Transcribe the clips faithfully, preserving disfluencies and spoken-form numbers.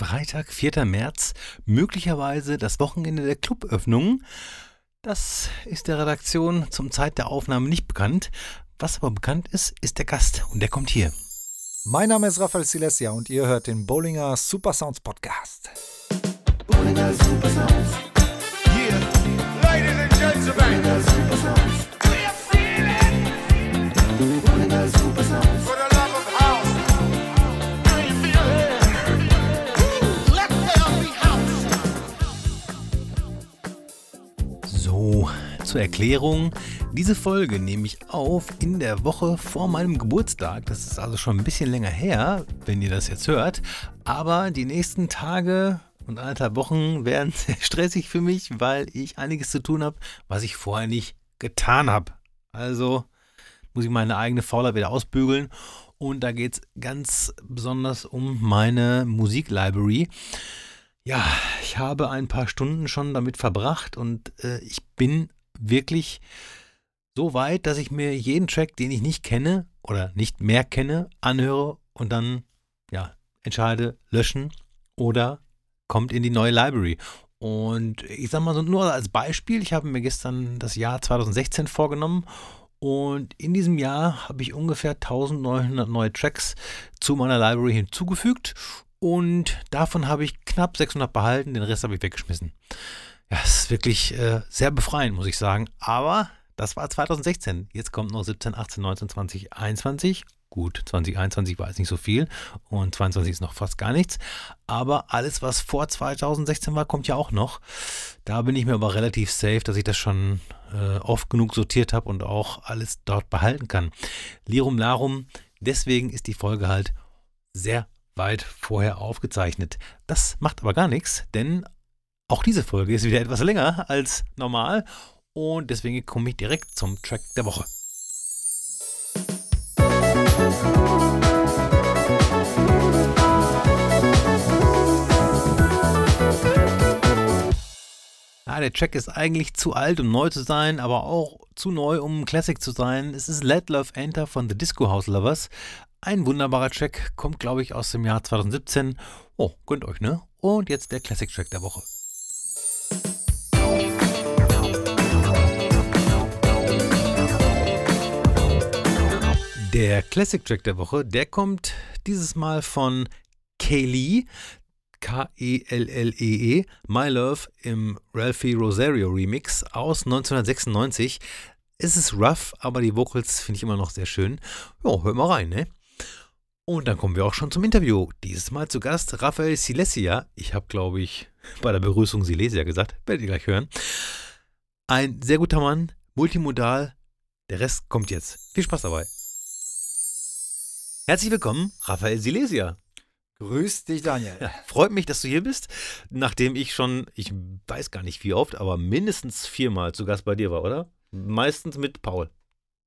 Freitag, vierter März, möglicherweise das Wochenende der Cluböffnung. Das ist der Redaktion zum Zeit der Aufnahme nicht bekannt. Was aber bekannt ist, ist der Gast und der kommt hier. Mein Name ist Raphael Silesia und ihr hört den Bollinger Super Sounds Podcast. Bollinger Super Sounds. Yeah. Ladies and gentlemen. Bollinger Super Sounds. We are feeling. Bollinger Super Sounds. For the love of house. Do you feel it? Let there be house. So, zur Erklärung. Diese Folge nehme ich auf in der Woche vor meinem Geburtstag. Das ist also schon ein bisschen länger her, wenn ihr das jetzt hört. Aber die nächsten Tage und anderthalb Wochen werden sehr stressig für mich, weil ich einiges zu tun habe, was ich vorher nicht getan habe. Also muss ich meine eigene Faulheit wieder ausbügeln. Und da geht es ganz besonders um meine Musiklibrary. Ja, ich habe ein paar Stunden schon damit verbracht und äh, ich bin wirklich so weit, dass ich mir jeden Track, den ich nicht kenne oder nicht mehr kenne, anhöre und dann ja, entscheide, löschen oder kommt in die neue Library. Und ich sag mal so nur als Beispiel, ich habe mir gestern das Jahr zwanzig sechzehn vorgenommen und in diesem Jahr habe ich ungefähr neunzehnhundert neue Tracks zu meiner Library hinzugefügt und davon habe ich knapp sechshundert behalten, den Rest habe ich weggeschmissen. Ja, das ist wirklich äh, sehr befreiend, muss ich sagen, aber das war zwanzig sechzehn, jetzt kommt noch siebzehn, achtzehn, neunzehn, zwanzig, einundzwanzig, gut, zwanzig einundzwanzig war jetzt nicht so viel und zweiundzwanzig ist noch fast gar nichts, aber alles, was vor zwanzig sechzehn war, kommt ja auch noch. Da bin ich mir aber relativ safe, dass ich das schon äh, oft genug sortiert habe und auch alles dort behalten kann. Lirum Larum, deswegen ist die Folge halt sehr weit vorher aufgezeichnet. Das macht aber gar nichts, denn auch diese Folge ist wieder etwas länger als normal. Und deswegen komme ich direkt zum Track der Woche. Ja, der Track ist eigentlich zu alt, um neu zu sein, aber auch zu neu, um Classic zu sein. Es ist Let Love Enter von The Disco House Lovers. Ein wunderbarer Track, kommt glaube ich aus dem Jahr zwanzig siebzehn. Oh, gönnt euch, ne? Und jetzt der Classic Track der Woche. Der Classic Track der Woche, der kommt dieses Mal von Kaylee, K E L L E E, My Love im Ralphie Rosario Remix aus neunzehnhundertsechsundneunzig. Es ist rough, aber die Vocals finde ich immer noch sehr schön. Jo, hört mal rein, ne? Und dann kommen wir auch schon zum Interview. Dieses Mal zu Gast Raphael Silesia. Ich habe, glaube ich, bei der Begrüßung Silesia gesagt. Werdet ihr gleich hören. Ein sehr guter Mann, multimodal. Der Rest kommt jetzt. Viel Spaß dabei. Herzlich willkommen, Raphael Silesia. Grüß dich, Daniel. Ja, freut mich, dass du hier bist, nachdem ich schon, ich weiß gar nicht wie oft, aber mindestens viermal zu Gast bei dir war, oder? Meistens mit Paul.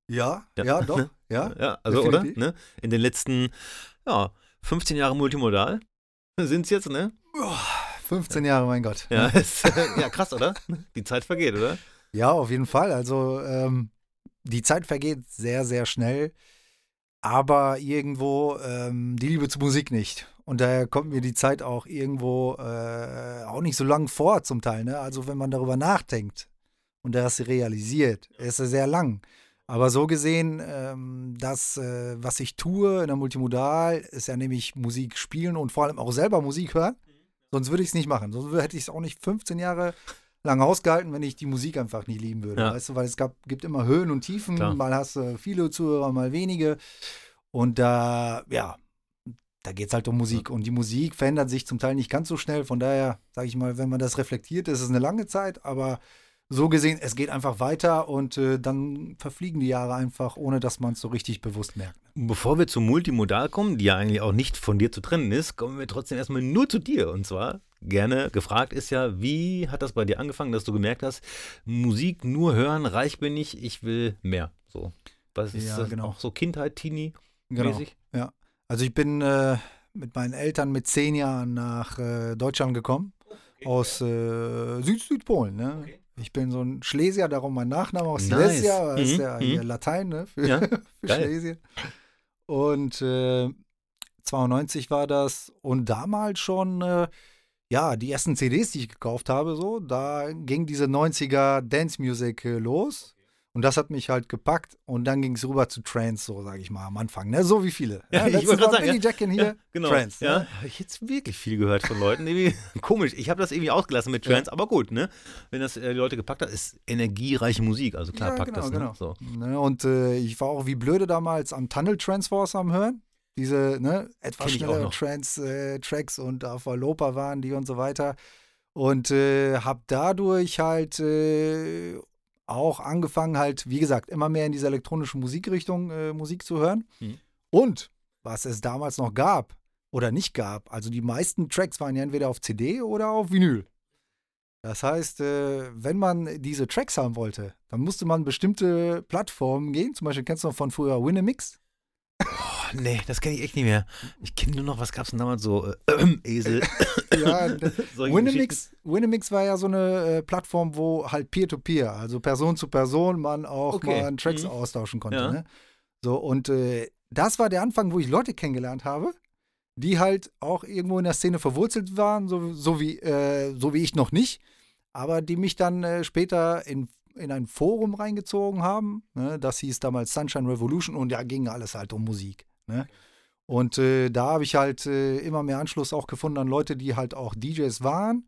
Ja, ja, ja doch. Ja, ja, also, oder? Ne? In den letzten ja, fünfzehn Jahren multimodal sind es jetzt, ne? Oh, fünfzehn Jahre, mein Gott. Ja, ist, ja, krass, oder? Die Zeit vergeht, oder? Ja, auf jeden Fall. Also, ähm, die Zeit vergeht sehr, sehr schnell. Aber irgendwo ähm, die Liebe zur Musik nicht. Und daher kommt mir die Zeit auch irgendwo äh, auch nicht so lang vor zum Teil. Ne? Also wenn man darüber nachdenkt und das realisiert, ist es sehr lang. Aber so gesehen, ähm, das, äh, was ich tue in der Multimodal, ist ja nämlich Musik spielen und vor allem auch selber Musik hören. Sonst würde ich es nicht machen. Sonst hätte ich es auch nicht fünfzehn Jahre lang ausgehalten, wenn ich die Musik einfach nicht lieben würde, ja. Weißt du, weil es gab, gibt immer Höhen und Tiefen, klar. Mal hast du viele Zuhörer, mal wenige und da, ja, da geht es halt um Musik und die Musik verändert sich zum Teil nicht ganz so schnell, von daher, sage ich mal, wenn man das reflektiert, ist es eine lange Zeit, aber so gesehen, es geht einfach weiter und äh, dann verfliegen die Jahre einfach, ohne dass man es so richtig bewusst merkt. Bevor wir zum Multimodal kommen, die ja eigentlich auch nicht von dir zu trennen ist, kommen wir trotzdem erstmal nur zu dir und zwar gerne gefragt ist ja, wie hat das bei dir angefangen, dass du gemerkt hast, Musik nur hören, reich bin ich, ich will mehr. So, was ist ja, das genau. Auch so Kindheit, Teenie-mäßig? Genau, ja. Also ich bin äh, mit meinen Eltern mit zehn Jahren nach äh, Deutschland gekommen, okay, aus äh, Süd-Südpolen, ne? Okay. Ich bin so ein Schlesier, darum mein Nachname auch Silesia, nice. Das ist mhm. ja hier mhm. Latein, ne? Für, ja, für Schlesien. Und äh, zweiundneunzig war das. Und damals schon, äh, ja, die ersten C Ds, die ich gekauft habe, so, da ging diese neunziger Dance Music äh, los. Und das hat mich halt gepackt. Und dann ging es rüber zu Trance, so sage ich mal, am Anfang. Ne? So wie viele. Ja, ja, ich wollte gerade sagen, Billy Jackin hier, ja, genau, Trance. Ne? Ja, habe ich jetzt wirklich viel gehört von Leuten. Komisch, ich habe das irgendwie ausgelassen mit Trance, ja. Aber gut, ne? Wenn das äh, die Leute gepackt hat, ist energiereiche Musik. Also klar, ja, packt genau, das. Ne? Genau. So. Ne, und äh, ich war auch wie blöde damals am Tunnel Transforce am Hören. Diese ne, etwas schnellere Trance-Tracks äh, und auf Lopa waren die und so weiter. Und äh, habe dadurch halt äh, auch angefangen halt, wie gesagt, immer mehr in diese elektronische Musikrichtung äh, Musik zu hören. Hm. Und was es damals noch gab oder nicht gab, also die meisten Tracks waren ja entweder auf C D oder auf Vinyl. Das heißt, äh, wenn man diese Tracks haben wollte, dann musste man bestimmte Plattformen gehen. Zum Beispiel kennst du noch von früher Winamix? Nee, das kenne ich echt nicht mehr. Ich kenne nur noch, was gab es denn damals so? Äh, ähm, Esel. Ja, Winamix, Winamix war ja so eine äh, Plattform, wo halt Peer-to-Peer, also Person zu Person, man auch okay. mal Tracks mhm. austauschen konnte. Ja. Ne? So, und äh, das war der Anfang, wo ich Leute kennengelernt habe, die halt auch irgendwo in der Szene verwurzelt waren, so, so, wie, äh, so wie ich noch nicht, aber die mich dann äh, später in in ein Forum reingezogen haben. Ne? Das hieß damals Sunshine Revolution und da ja, ging alles halt um Musik. Ne? Und äh, da habe ich halt äh, immer mehr Anschluss auch gefunden an Leute, die halt auch D Js waren,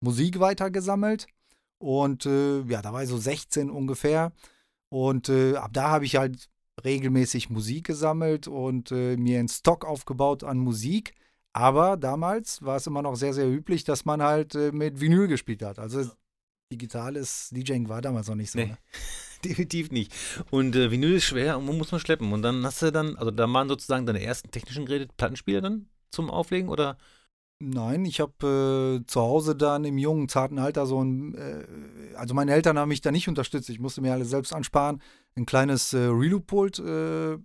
Musik weitergesammelt und äh, ja, da war ich so sechzehn ungefähr und äh, ab da habe ich halt regelmäßig Musik gesammelt und äh, mir einen Stock aufgebaut an Musik, aber damals war es immer noch sehr, sehr üblich, dass man halt äh, mit Vinyl gespielt hat. Also ja. Digitales DJing war damals noch nicht so. Nee, ne? Definitiv nicht. Und äh, Vinyl ist schwer und man muss man schleppen. Und dann hast du dann, also da waren sozusagen deine ersten technischen Geräte Plattenspieler dann zum Auflegen oder? Nein, ich habe äh, zu Hause dann im jungen, zarten Alter so ein, äh, also meine Eltern haben mich da nicht unterstützt. Ich musste mir alles selbst ansparen. Ein kleines äh, Reloop-Pult äh,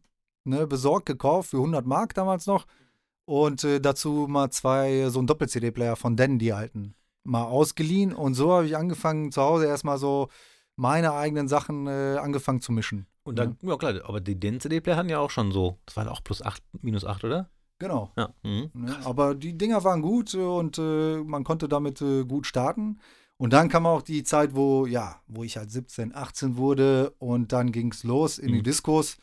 ne, besorgt, gekauft für hundert Mark damals noch. Und äh, dazu mal zwei, so ein Doppel-C D-Player von Denon, die alten. Mal ausgeliehen und so habe ich angefangen, zu Hause erstmal so meine eigenen Sachen äh, angefangen zu mischen. Und dann, ja, ja klar, aber die D N C D-Player hatten ja auch schon so, das war auch plus acht, minus acht, oder? Genau. Ja. Mhm. Ja, aber die Dinger waren gut und äh, man konnte damit äh, gut starten. Und dann kam auch die Zeit, wo, ja, wo ich halt siebzehn, achtzehn wurde und dann ging es los in mhm. die Diskos.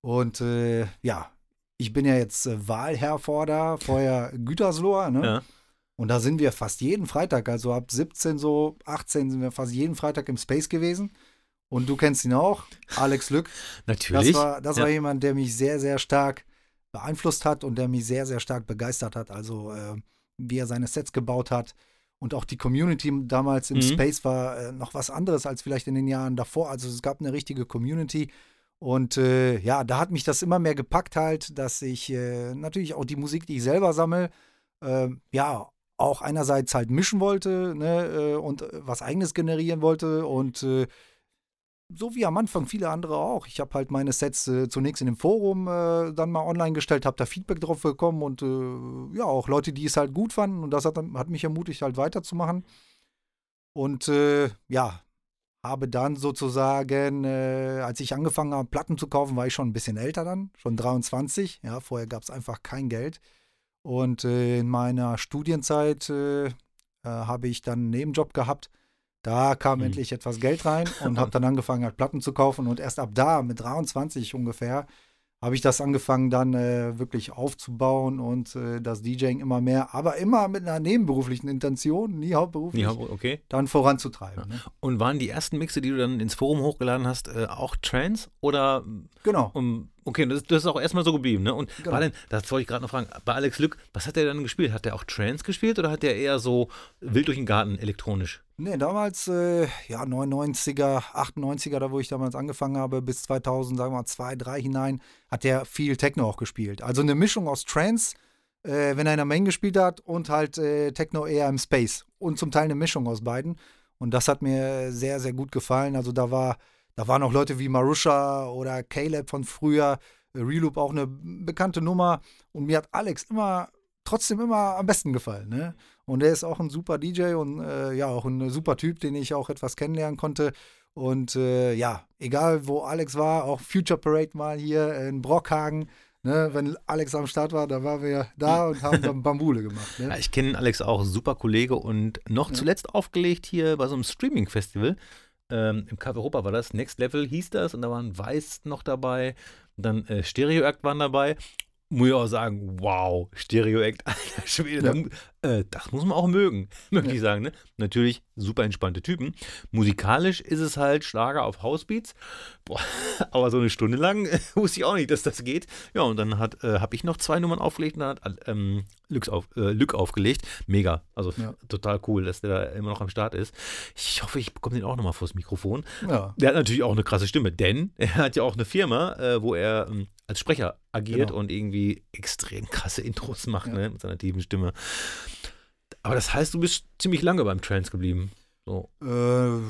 Und äh, ja, ich bin ja jetzt äh, Wahlherforder, vorher Gütersloher, ne? Ja. Und da sind wir fast jeden Freitag, also ab siebzehn, so achtzehn sind wir fast jeden Freitag im Space gewesen. Und du kennst ihn auch, Alex Lück. Natürlich. Das, war, das ja. war jemand, der mich sehr, sehr stark beeinflusst hat und der mich sehr, sehr stark begeistert hat. Also äh, wie er seine Sets gebaut hat. Und auch die Community damals im mhm. Space war äh, noch was anderes als vielleicht in den Jahren davor. Also es gab eine richtige Community. Und äh, ja, da hat mich das immer mehr gepackt halt, dass ich äh, natürlich auch die Musik, die ich selber sammle, äh, ja, auch einerseits halt mischen wollte, ne, und was Eigenes generieren wollte und äh, so wie am Anfang viele andere auch. Ich habe halt meine Sets äh, zunächst in dem Forum äh, dann mal online gestellt, habe da Feedback drauf bekommen und äh, ja, auch Leute, die es halt gut fanden und das hat, hat mich ermutigt, halt weiterzumachen und äh, ja, habe dann sozusagen, äh, als ich angefangen habe, Platten zu kaufen, war ich schon ein bisschen älter dann, schon dreiundzwanzig, ja, vorher gab es einfach kein Geld. Und äh, in meiner Studienzeit äh, äh, habe ich dann einen Nebenjob gehabt. Da kam mhm. endlich etwas Geld rein und habe dann angefangen, halt Platten zu kaufen. Und erst ab da, mit dreiundzwanzig ungefähr, habe ich das angefangen, dann äh, wirklich aufzubauen und äh, das DJing immer mehr, aber immer mit einer nebenberuflichen Intention, nie hauptberuflich, nie haupt, okay. dann voranzutreiben. Ja. Ne? Und waren die ersten Mixe, die du dann ins Forum hochgeladen hast, äh, auch Trance? Oder? Genau. Um, okay, das, das ist auch erstmal so geblieben. Ne? Und genau. war denn, das wollte ich gerade noch fragen, bei Alex Lück, was hat der dann gespielt? Hat der auch Trance gespielt oder hat der eher so wild durch den Garten elektronisch? Nee, damals, äh, ja, neunundneunziger, achtundneunziger, da wo ich damals angefangen habe, bis zweitausend, sagen wir mal, zwei, drei hinein, hat der viel Techno auch gespielt. Also eine Mischung aus Trance, äh, wenn er in der Main gespielt hat, und halt äh, Techno eher im Space. Und zum Teil eine Mischung aus beiden. Und das hat mir sehr, sehr gut gefallen. Also da war, da waren auch Leute wie Marusha oder Caleb von früher, Reloop auch eine bekannte Nummer. Und mir hat Alex immer, trotzdem immer am besten gefallen, ne? Und er ist auch ein super D J und äh, ja, auch ein super Typ, den ich auch etwas kennenlernen konnte. Und äh, ja, egal wo Alex war, auch Future Parade mal hier in Brockhagen, Ne, wenn Alex am Start war, da waren wir da und haben dann Bambule gemacht. Ne? Ja, ich kenne Alex auch, super Kollege und noch ja. zuletzt aufgelegt hier bei so einem Streaming-Festival. Ähm, Im Café Europa war das, Next Level hieß das und da waren Weiß noch dabei, dann äh, Stereo Act waren dabei. Muss ich auch sagen, wow, Stereo Act, alter Schwede, ja. da, äh, das muss man auch mögen, möchte ja. ich sagen. Ne? Natürlich super entspannte Typen. Musikalisch ist es halt Schlager auf Housebeats, boah, aber so eine Stunde lang äh, wusste ich auch nicht, dass das geht. Ja, und dann hat äh, habe ich noch zwei Nummern aufgelegt und dann hat ähm, Lück, auf, äh, Lück aufgelegt. Mega, also ja. total cool, dass der da immer noch am Start ist. Ich hoffe, ich bekomme den auch nochmal vors Mikrofon. Ja. Der hat natürlich auch eine krasse Stimme, denn er hat ja auch eine Firma, äh, wo er ähm, als Sprecher agiert genau. und irgendwie extrem krasse Intros macht, ja. ne, mit seiner tiefen Stimme. Aber das heißt, du bist ziemlich lange beim Trance geblieben. So. Äh,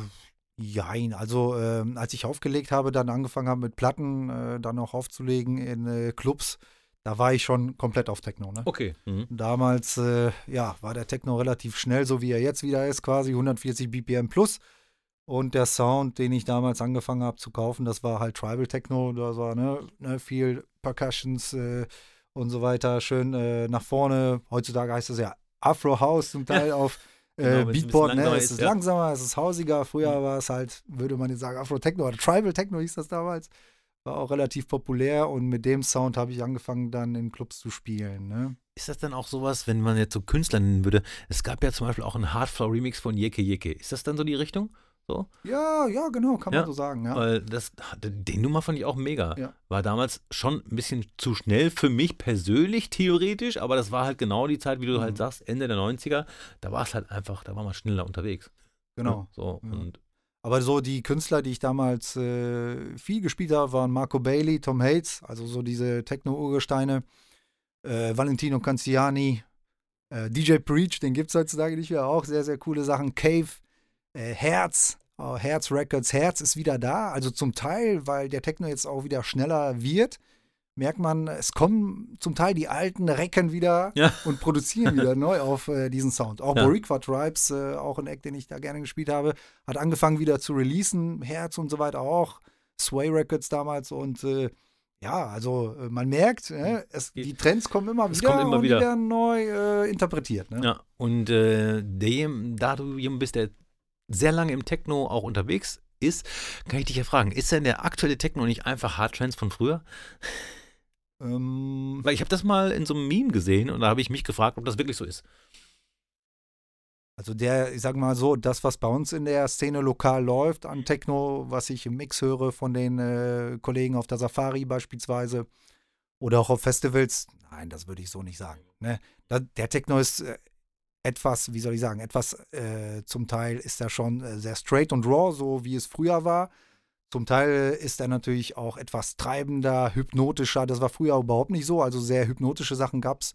jein, also äh, als ich aufgelegt habe, dann angefangen habe mit Platten, äh, dann auch aufzulegen in äh, Clubs, da war ich schon komplett auf Techno. Ne? Okay. Mhm. Damals äh, ja, war der Techno relativ schnell, so wie er jetzt wieder ist, quasi hundertvierzig B P M plus. Und der Sound, den ich damals angefangen habe zu kaufen, das war halt Tribal Techno, da war ne, ne, viel Percussions äh, und so weiter, schön äh, nach vorne. Heutzutage heißt das ja Afro House zum Teil auf äh, genau, Beatport, ne? Es ist ja. langsamer, es ist hausiger. Früher mhm. war es halt, würde man jetzt sagen, Afro Techno oder Tribal Techno hieß das damals. War auch relativ populär und mit dem Sound habe ich angefangen, dann in Clubs zu spielen. Ne? Ist das dann auch sowas, wenn man jetzt so Künstler nennen würde? Es gab ja zum Beispiel auch einen Hardflow-Remix von Jeke Jeke. Ist das dann so die Richtung? So? Ja, ja, genau, kann ja, man so sagen. Ja. Weil das, den Nummer fand ich auch mega. Ja. War damals schon ein bisschen zu schnell für mich persönlich, theoretisch, aber das war halt genau die Zeit, wie du mhm. halt sagst, Ende der neunziger, da war es halt einfach, da war man schneller unterwegs. Genau. So, ja. und aber so die Künstler, die ich damals äh, viel gespielt habe, waren Marco Bailey, Tom Hates, also so diese Techno-Urgesteine, äh, Valentino Canciani, äh, D J Preach, den gibt es heutzutage nicht mehr, auch sehr, sehr coole Sachen, Cave, Äh, Herz, oh, Herz Records, Herz ist wieder da, also zum Teil, weil der Techno jetzt auch wieder schneller wird, merkt man, es kommen zum Teil die alten Recken wieder ja. und produzieren wieder neu auf äh, diesen Sound. Auch ja. Boriqua Tribes, äh, auch ein Act, den ich da gerne gespielt habe, hat angefangen wieder zu releasen, Herz und so weiter auch, Sway Records damals und äh, ja, also man merkt, ne, es, die Trends kommen immer wieder, kommt immer und wieder. Wieder neu äh, interpretiert. Ne? Ja, und äh, dem, da du jemand bist, der sehr lange im Techno auch unterwegs ist, kann ich dich ja fragen, ist denn der aktuelle Techno nicht einfach Hard Trance von früher? Ähm, Weil ich habe das mal in so einem Meme gesehen und da habe ich mich gefragt, ob das wirklich so ist. Also der, ich sag mal so, das, was bei uns in der Szene lokal läuft an Techno, was ich im Mix höre von den äh, Kollegen auf der Safari beispielsweise oder auch auf Festivals, nein, das würde ich so nicht sagen. Ne? Da, der Techno ist äh, etwas, wie soll ich sagen, etwas äh, zum Teil ist er schon äh, sehr straight und raw, so wie es früher war. Zum Teil ist er natürlich auch etwas treibender, hypnotischer. Das war früher überhaupt nicht so. Also sehr hypnotische Sachen gab es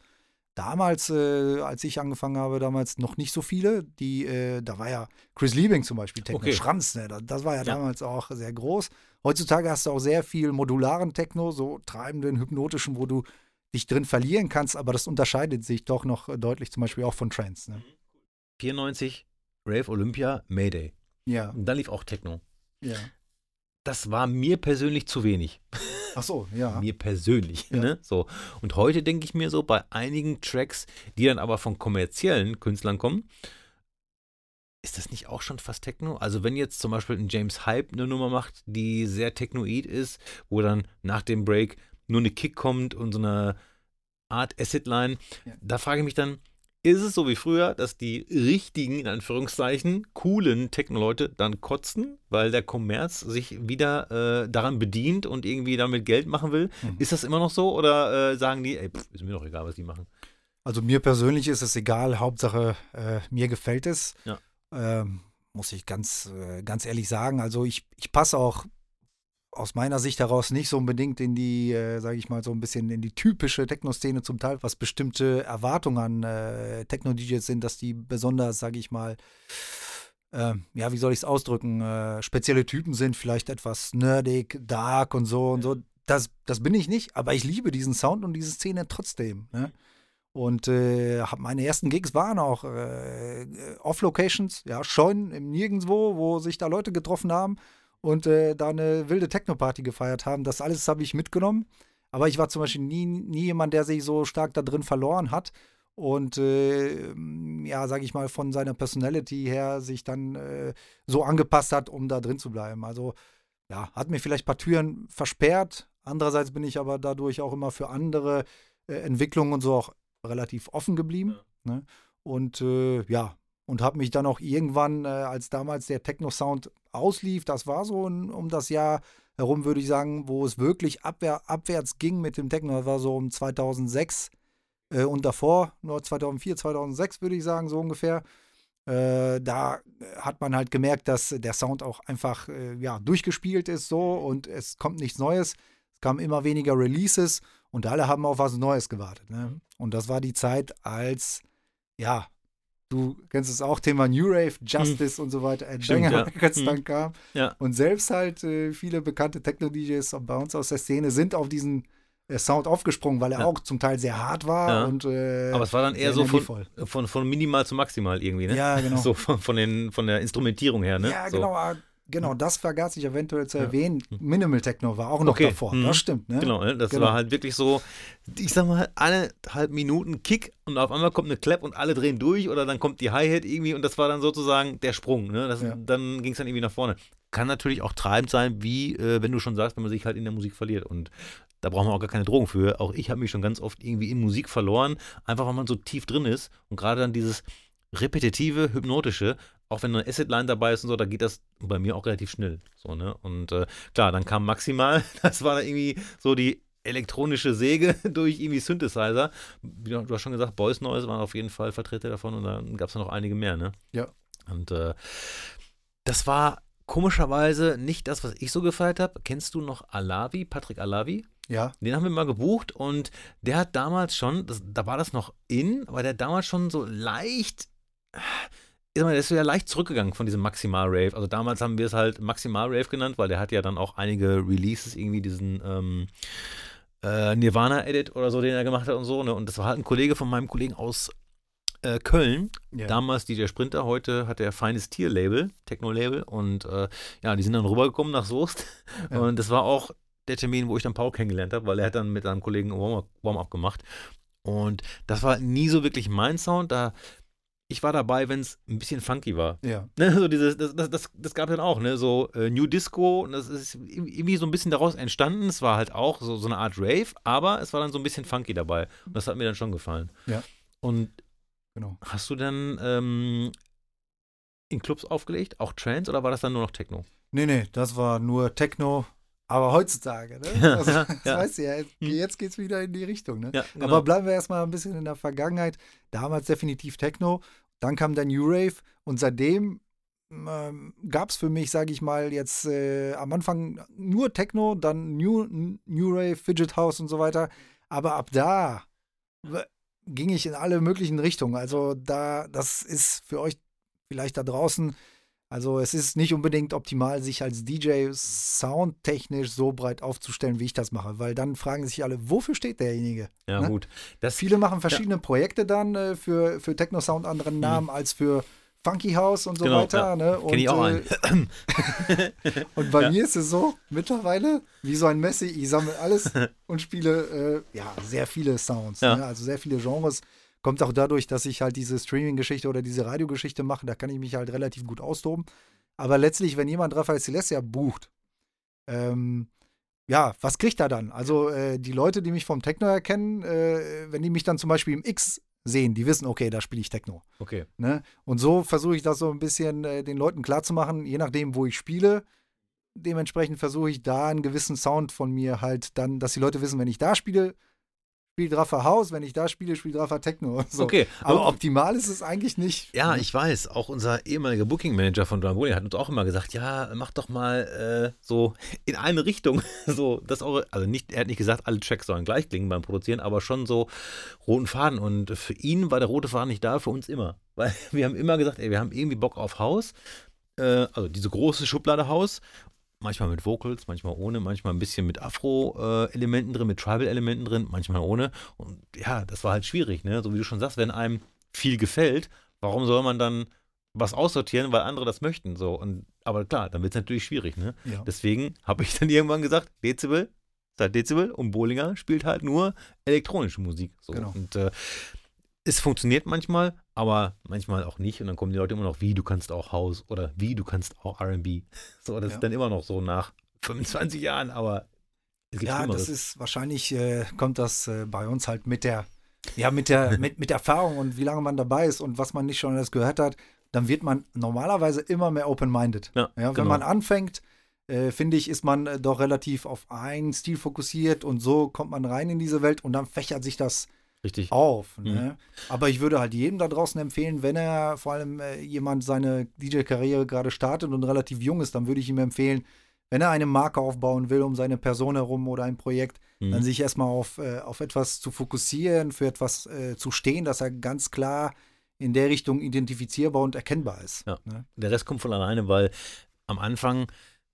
damals, äh, als ich angefangen habe, damals noch nicht so viele. Die, äh, da war ja Chris Liebing zum Beispiel, Techno okay. Schranz, ne? das, das war ja, ja damals auch sehr groß. Heutzutage hast du auch sehr viel modularen Techno, so treibenden, hypnotischen, wo du dich drin verlieren kannst, aber das unterscheidet sich doch noch deutlich zum Beispiel auch von Trance. Ne? vierundneunzig, Rave Olympia, Mayday. Ja. Und dann lief auch Techno. Ja. Das war mir persönlich zu wenig. Ach so, ja. Mir persönlich. Ja. Ne? So. Und heute denke ich mir so, bei einigen Tracks, die dann aber von kommerziellen Künstlern kommen, ist das nicht auch schon fast Techno? Also wenn jetzt zum Beispiel ein James Hype eine Nummer macht, die sehr technoid ist, wo dann nach dem Break nur eine Kick kommt und so eine Art Acid-Line. Ja. Da frage ich mich dann, ist es so wie früher, dass die richtigen, in Anführungszeichen, coolen Techno-Leute dann kotzen, weil der Kommerz sich wieder äh, daran bedient und irgendwie damit Geld machen will? Mhm. Ist das immer noch so oder äh, sagen die, ey, pff, ist mir doch egal, was die machen? Also mir persönlich ist es egal, Hauptsache äh, mir gefällt es. Ja. Ähm, muss ich ganz, äh, ganz ehrlich sagen, also ich, ich passe auch aus meiner Sicht heraus nicht so unbedingt in die, äh, sage ich mal, so ein bisschen in die typische Techno-Szene zum Teil, was bestimmte Erwartungen an äh, Techno-D Js sind, dass die besonders, sage ich mal, äh, ja, wie soll ich es ausdrücken, äh, spezielle Typen sind, vielleicht etwas nerdig, dark und so und so. Das, das bin ich nicht, aber ich liebe diesen Sound und diese Szene trotzdem. Ne? Und äh, hab meine ersten Gigs waren auch äh, Off-Locations, ja, Scheunen im Nirgendwo, wo sich da Leute getroffen haben. Und äh, da eine wilde Techno-Party gefeiert haben. Das alles habe ich mitgenommen. Aber ich war zum Beispiel nie, nie jemand, der sich so stark da drin verloren hat und, äh, ja, sage ich mal, von seiner Personality her sich dann äh, so angepasst hat, um da drin zu bleiben. Also, ja, hat mir vielleicht ein paar Türen versperrt. Andererseits bin ich aber dadurch auch immer für andere äh, Entwicklungen und so auch relativ offen geblieben. Ja. Ne? Und, äh, ja, und habe mich dann auch irgendwann, äh, als damals der Techno-Sound auslief, das war so in, um das Jahr herum, würde ich sagen, wo es wirklich abwehr, abwärts ging mit dem Techno, das war so um zweitausendsechs äh, und davor, nur zweitausendvier, zweitausendsechs würde ich sagen, so ungefähr. Äh, da hat man halt gemerkt, dass der Sound auch einfach äh, ja, durchgespielt ist so und es kommt nichts Neues. Es kamen immer weniger Releases und alle haben auf was Neues gewartet. Ne? Und das war die Zeit, als, ja, du kennst es auch, Thema New Rave, Justice hm. und so weiter, Stimmt, ja. hm. dann kam. Ja. Und selbst halt äh, viele bekannte Techno-D Js bei uns aus der Szene sind auf diesen äh, Sound aufgesprungen, weil er ja. auch zum Teil sehr hart war. Ja. Und, äh, aber es war dann eher so von, von, von minimal zu maximal irgendwie, ne? Ja, genau. So von, von, den, von der Instrumentierung her, ne? Ja, so. genau. Genau, das vergaß ich eventuell zu erwähnen. Ja. Minimal Techno war auch noch okay. davor. Mhm. Das stimmt, ne? Genau, das genau. war halt wirklich so, ich sag mal, eineinhalb Minuten Kick und auf einmal kommt eine Clap und alle drehen durch oder dann kommt die Hi-Hat irgendwie und das war dann sozusagen der Sprung, ne? Das, ja. Dann ging es dann irgendwie nach vorne. Kann natürlich auch treibend sein, wie, äh, wenn du schon sagst, wenn man sich halt in der Musik verliert und da braucht man auch gar keine Drogen für. Auch ich habe mich schon ganz oft irgendwie in Musik verloren, einfach weil man so tief drin ist und gerade dann dieses repetitive, hypnotische, auch wenn eine Asset-Line dabei ist und so, da geht das bei mir auch relativ schnell. So, ne? Und äh, klar, dann kam maximal, das war dann irgendwie so die elektronische Säge durch irgendwie Synthesizer. Wie du hast schon gesagt, Boys Noise waren auf jeden Fall Vertreter davon und dann gab es noch einige mehr, ne? Ja. Und äh, das war komischerweise nicht das, was ich so gefeiert habe. Kennst du noch Alavi, Patrick Alavi? Ja. Den haben wir mal gebucht und der hat damals schon, das, da war das noch in, aber der hat damals schon so leicht... Der ist ja leicht zurückgegangen von diesem Maximal-Rave. Also damals haben wir es halt Maximal-Rave genannt, weil der hat ja dann auch einige Releases, irgendwie diesen ähm, äh, Nirvana-Edit oder so, den er gemacht hat und so. Ne? Und das war halt ein Kollege von meinem Kollegen aus äh, Köln. Ja. Damals D J Sprinter, heute hat er Feines Tier-Label, Techno-Label. Und äh, ja, die sind dann rübergekommen nach Soest. Ja. Und das war auch der Termin, wo ich dann Paul kennengelernt habe, weil er hat dann mit einem Kollegen Warm-Up gemacht. Und das war nie so wirklich mein Sound. Da Ich war dabei, wenn es ein bisschen funky war. Ja. Ne, so dieses, das, das, das, das gab es dann auch, ne? So äh, New Disco, und das ist irgendwie so ein bisschen daraus entstanden. Es war halt auch so, so eine Art Rave, aber es war dann so ein bisschen funky dabei. Und das hat mir dann schon gefallen. Ja. Und genau. Hast du dann ähm, in Clubs aufgelegt, auch Trance, oder war das dann nur noch Techno? Nee, nee, das war nur Techno. Aber heutzutage, ne? Also, ja, das ja. weißt du ja, jetzt geht es wieder in die Richtung, ne? Ja, genau. Aber bleiben wir erstmal ein bisschen in der Vergangenheit. Damals definitiv Techno, dann kam der New Rave und seitdem ähm, gab es für mich, sage ich mal, jetzt äh, am Anfang nur Techno, dann New, New Rave, Fidget House und so weiter. Aber ab da w- ging ich in alle möglichen Richtungen. Also da, das ist für euch vielleicht da draußen. Also es ist nicht unbedingt optimal, sich als D J soundtechnisch so breit aufzustellen, wie ich das mache, weil dann fragen sich alle, wofür steht derjenige? Ja, ne? Gut. Das, Viele machen verschiedene ja. Projekte dann äh, für, für Techno-Sound anderen Namen mhm. als für Funky House und so genau, weiter. Ja. Ne? Kenn ich auch einen. Und bei ja. mir ist es so, mittlerweile, wie so ein Messi, ich sammle alles und spiele äh, ja, sehr viele Sounds, ja. ne? Also sehr viele Genres. Kommt auch dadurch, dass ich halt diese Streaming-Geschichte oder diese Radiogeschichte mache, da kann ich mich halt relativ gut austoben. Aber letztlich, wenn jemand Raphael Celestia bucht, ähm, ja, was kriegt er dann? Also äh, die Leute, die mich vom Techno erkennen, äh, wenn die mich dann zum Beispiel im X sehen, die wissen, okay, da spiele ich Techno. Okay. Ne? Und so versuche ich das so ein bisschen äh, den Leuten klarzumachen, je nachdem, wo ich spiele. Dementsprechend versuche ich da einen gewissen Sound von mir halt dann, dass die Leute wissen, wenn ich da spiele, spielt Rafa House, wenn ich da spiele, spielt Rafa Techno. So. Okay, aber, aber optimal ist es eigentlich nicht. Ja, ich weiß, auch unser ehemaliger Booking-Manager von Drangoli hat uns auch immer gesagt, ja, macht doch mal äh, so in eine Richtung. So, dass eure, also nicht, er hat nicht gesagt, alle Tracks sollen gleich klingen beim Produzieren, aber schon so roten Faden. Und für ihn war der rote Faden nicht da, für uns immer. Weil wir haben immer gesagt, ey, wir haben irgendwie Bock auf House, äh, also diese große Schublade House. Manchmal mit Vocals, manchmal ohne, manchmal ein bisschen mit Afro-Elementen drin, mit Tribal-Elementen drin, manchmal ohne. Und ja, das war halt schwierig, ne? So wie du schon sagst, wenn einem viel gefällt, warum soll man dann was aussortieren, weil andere das möchten? So. Und, aber klar, dann wird es natürlich schwierig, ne? Ja. Deswegen habe ich dann irgendwann gesagt, Dezibel, da Dezibel und Bollinger spielt halt nur elektronische Musik. So. Genau. Und äh, es funktioniert manchmal, aber manchmal auch nicht. Und dann kommen die Leute immer noch, wie, du kannst auch House oder wie, du kannst auch R and B. So, das ja. ist dann immer noch so nach fünfundzwanzig Jahren, aber es gibt ja, Schlimmeres. Das ist wahrscheinlich, äh, kommt das äh, bei uns halt mit der, ja, mit der, mit, mit Erfahrung und wie lange man dabei ist und was man nicht schon alles gehört hat, dann wird man normalerweise immer mehr open-minded. Ja, ja, wenn genau. man anfängt, äh, finde ich, ist man äh, doch relativ auf einen Stil fokussiert und so kommt man rein in diese Welt und dann fächert sich das richtig auf. Ne? Mhm. Aber ich würde halt jedem da draußen empfehlen, wenn er vor allem äh, jemand seine D J-Karriere gerade startet und relativ jung ist, dann würde ich ihm empfehlen, wenn er eine Marke aufbauen will um seine Person herum oder ein Projekt, mhm. dann sich erstmal auf, äh, auf etwas zu fokussieren, für etwas äh, zu stehen, dass er ganz klar in der Richtung identifizierbar und erkennbar ist. Ja. Ne? Der Rest kommt von alleine, weil am Anfang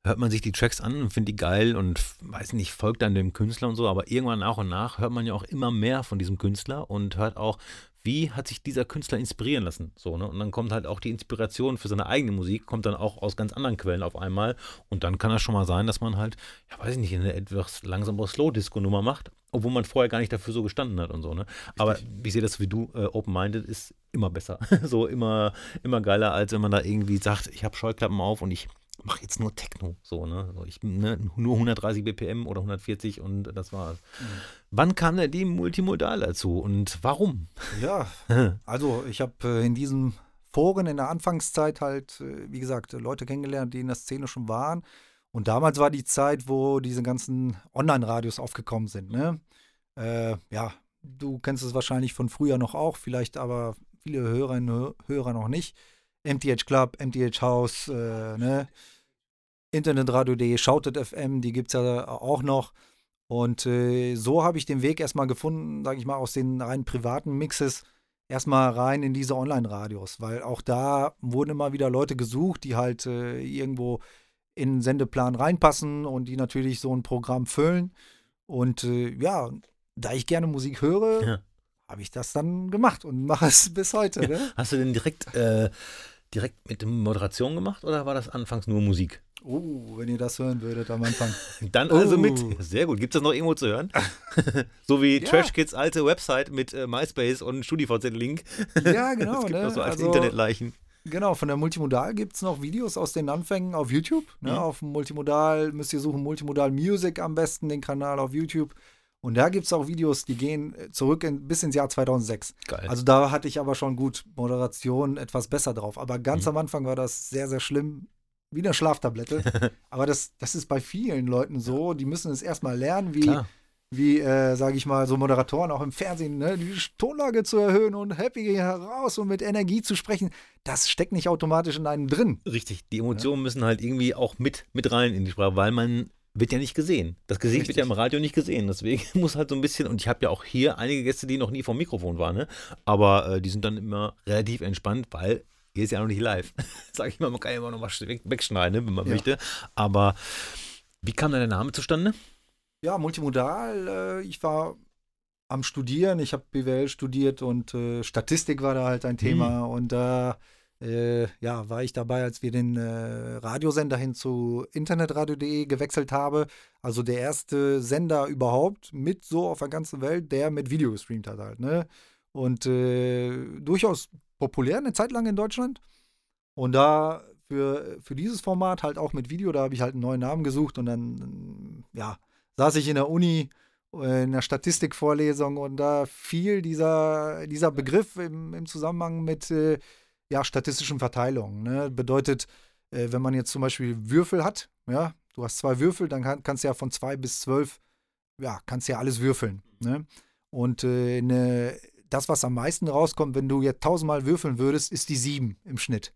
hört man sich die Tracks an und findet die geil und weiß nicht, folgt dann dem Künstler und so, aber irgendwann nach und nach hört man ja auch immer mehr von diesem Künstler und hört auch, wie hat sich dieser Künstler inspirieren lassen. So, ne? Und dann kommt halt auch die Inspiration für seine eigene Musik, kommt dann auch aus ganz anderen Quellen auf einmal und dann kann das schon mal sein, dass man halt, ja weiß ich nicht, eine etwas langsamere Slow-Disco-Nummer macht, obwohl man vorher gar nicht dafür so gestanden hat und so, ne? Aber ich sehe das wie du, äh, open-minded ist immer besser. So immer, immer geiler, als wenn man da irgendwie sagt, ich habe Scheuklappen auf und ich mache jetzt nur Techno. So, ne? So, ich, ne? Nur hundertdreißig B P M oder hundertvierzig und das war's. Mhm. Wann kam denn die Multimodal dazu und warum? Ja, also ich habe äh, in diesen Foren in der Anfangszeit halt, äh, wie gesagt, Leute kennengelernt, die in der Szene schon waren. Und damals war die Zeit, wo diese ganzen Online-Radios aufgekommen sind. Ne? Äh, ja, du kennst es wahrscheinlich von früher noch auch, vielleicht aber viele Hörerinnen und Hörer noch nicht. M T H Club, M T H House, äh, ne? Internetradio.de, Shouted F M, die gibt es ja auch noch. Und äh, so habe ich den Weg erstmal gefunden, sage ich mal, aus den rein privaten Mixes erstmal rein in diese Online-Radios. Weil auch da wurden immer wieder Leute gesucht, die halt äh, irgendwo in den Sendeplan reinpassen und die natürlich so ein Programm füllen. Und äh, ja, da ich gerne Musik höre, ja. habe ich das dann gemacht und mache es bis heute. Ne? Ja. Hast du denn direkt, äh, direkt mit Moderation gemacht oder war das anfangs nur Musik? Oh, wenn ihr das hören würdet am Anfang. Dann also oh. mit. Sehr gut. Gibt es das noch irgendwo zu hören? So wie ja. Trash Kids alte Website mit äh, MySpace und StudiVZ-Link. Ja, genau. Es gibt ne? noch so alte also, Internetleichen. Genau, von der Multimodal gibt es noch Videos aus den Anfängen auf YouTube. Ne? Ja. Auf Multimodal müsst ihr suchen, Multimodal Music am besten, den Kanal auf YouTube. Und da gibt es auch Videos, die gehen zurück in, bis ins Jahr zweitausendsechs. Geil. Also da hatte ich aber schon gut Moderation etwas besser drauf. Aber ganz mhm. am Anfang war das sehr, sehr schlimm. Wie eine Schlaftablette. Aber das, das ist bei vielen Leuten so. Die müssen es erstmal lernen, wie, wie äh, sage ich mal, so Moderatoren auch im Fernsehen, ne, die Tonlage zu erhöhen und happy heraus und mit Energie zu sprechen. Das steckt nicht automatisch in einem drin. Richtig. Die Emotionen ja. müssen halt irgendwie auch mit, mit rein in die Sprache, weil man wird ja nicht gesehen. Das Gesicht Richtig. Wird ja im Radio nicht gesehen. Deswegen muss halt so ein bisschen, und ich habe ja auch hier einige Gäste, die noch nie vom Mikrofon waren, ne? aber äh, die sind dann immer relativ entspannt, weil hier ist ja noch nicht live. Sag ich mal, man kann ja immer noch was wegschneiden, wenn man ja. möchte. Aber wie kam dann der Name zustande? Ja, multimodal. Äh, ich war am Studieren. Ich habe B W L studiert und äh, Statistik war da halt ein Thema. Mhm. Und da äh, ja, war ich dabei, als wir den äh, Radiosender hin zu internetradio punkt de gewechselt haben. Also der erste Sender überhaupt mit so auf der ganzen Welt, der mit Video gestreamt hat halt. Ne? Und äh, durchaus populär eine Zeit lang in Deutschland und da für, für dieses Format halt auch mit Video, da habe ich halt einen neuen Namen gesucht und dann ja, saß ich in der Uni in der Statistikvorlesung und da fiel dieser, dieser Begriff im, im Zusammenhang mit äh, ja, statistischen Verteilungen. Ne? Bedeutet, äh, wenn man jetzt zum Beispiel Würfel hat, ja, du hast zwei Würfel, dann kann, kannst du ja von zwei bis zwölf, ja, kannst ja alles würfeln. Ne? Und äh, eine das, was am meisten rauskommt, wenn du jetzt tausendmal würfeln würdest, ist die sieben im Schnitt.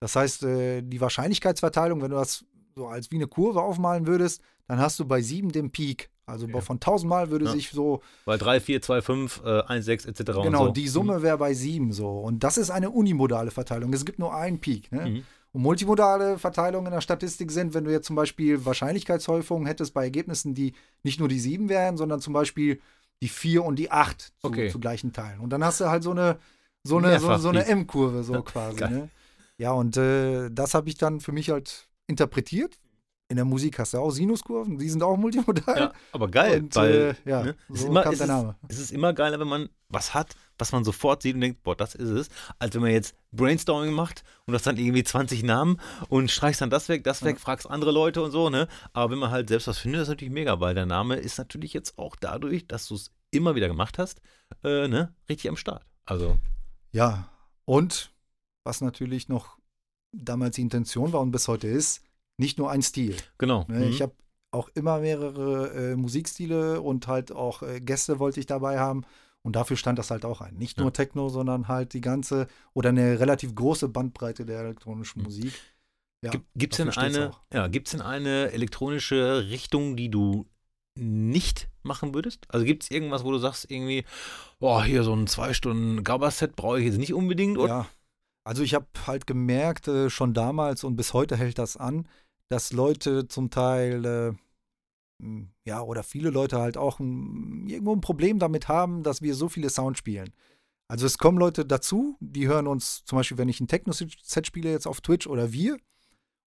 Das heißt, die Wahrscheinlichkeitsverteilung, wenn du das so als wie eine Kurve aufmalen würdest, dann hast du bei sieben den Peak. Also ja. von tausendmal würde ja. sich so... Bei drei, vier, zwei, fünf, eins, sechs et cetera. Genau, und so. Die Summe mhm. wäre bei sieben so. Und das ist eine unimodale Verteilung. Es gibt nur einen Peak. Ne? Mhm. Und multimodale Verteilungen in der Statistik sind, wenn du jetzt zum Beispiel Wahrscheinlichkeitshäufungen hättest bei Ergebnissen, die nicht nur die sieben wären, sondern zum Beispiel... die vier und die acht zu, okay. zu gleichen Teilen. Und dann hast du halt so eine, so eine, so, so eine M-Kurve so quasi. Ne? Ja, und äh, das habe ich dann für mich halt interpretiert, in der Musik hast du auch Sinuskurven, die sind auch multimodal. Ja, aber geil, und, weil äh, ja, ne? so ist immer, kam ist der Name. Es, es ist immer geiler, wenn man was hat, was man sofort sieht und denkt, boah, das ist es, als wenn man jetzt Brainstorming macht und hast dann irgendwie zwanzig Namen und streichst dann das weg, das weg, ja. fragst andere Leute und so, ne? Aber wenn man halt selbst was findet, das ist natürlich mega, weil der Name ist natürlich jetzt auch dadurch, dass du es immer wieder gemacht hast, äh, ne? richtig am Start. Also. Ja, und was natürlich noch damals die Intention war und bis heute ist, nicht nur ein Stil. Genau. Ich mhm. habe auch immer mehrere äh, Musikstile und halt auch äh, Gäste wollte ich dabei haben. Und dafür stand das halt auch ein. Nicht ja. nur Techno, sondern halt die ganze oder eine relativ große Bandbreite der elektronischen Musik. Ja, Gibt es denn, ja, denn eine elektronische Richtung, die du nicht machen würdest? Also gibt es irgendwas, wo du sagst irgendwie, boah, hier so ein zwei Stunden Gabba-Set brauche ich jetzt nicht unbedingt? Oder? Ja, also ich habe halt gemerkt, äh, schon damals und bis heute hält das an, dass Leute zum Teil, äh, ja, oder viele Leute halt auch ein, irgendwo ein Problem damit haben, dass wir so viele Sounds spielen. Also es kommen Leute dazu, die hören uns, zum Beispiel, wenn ich ein Techno-Set spiele jetzt auf Twitch oder wir,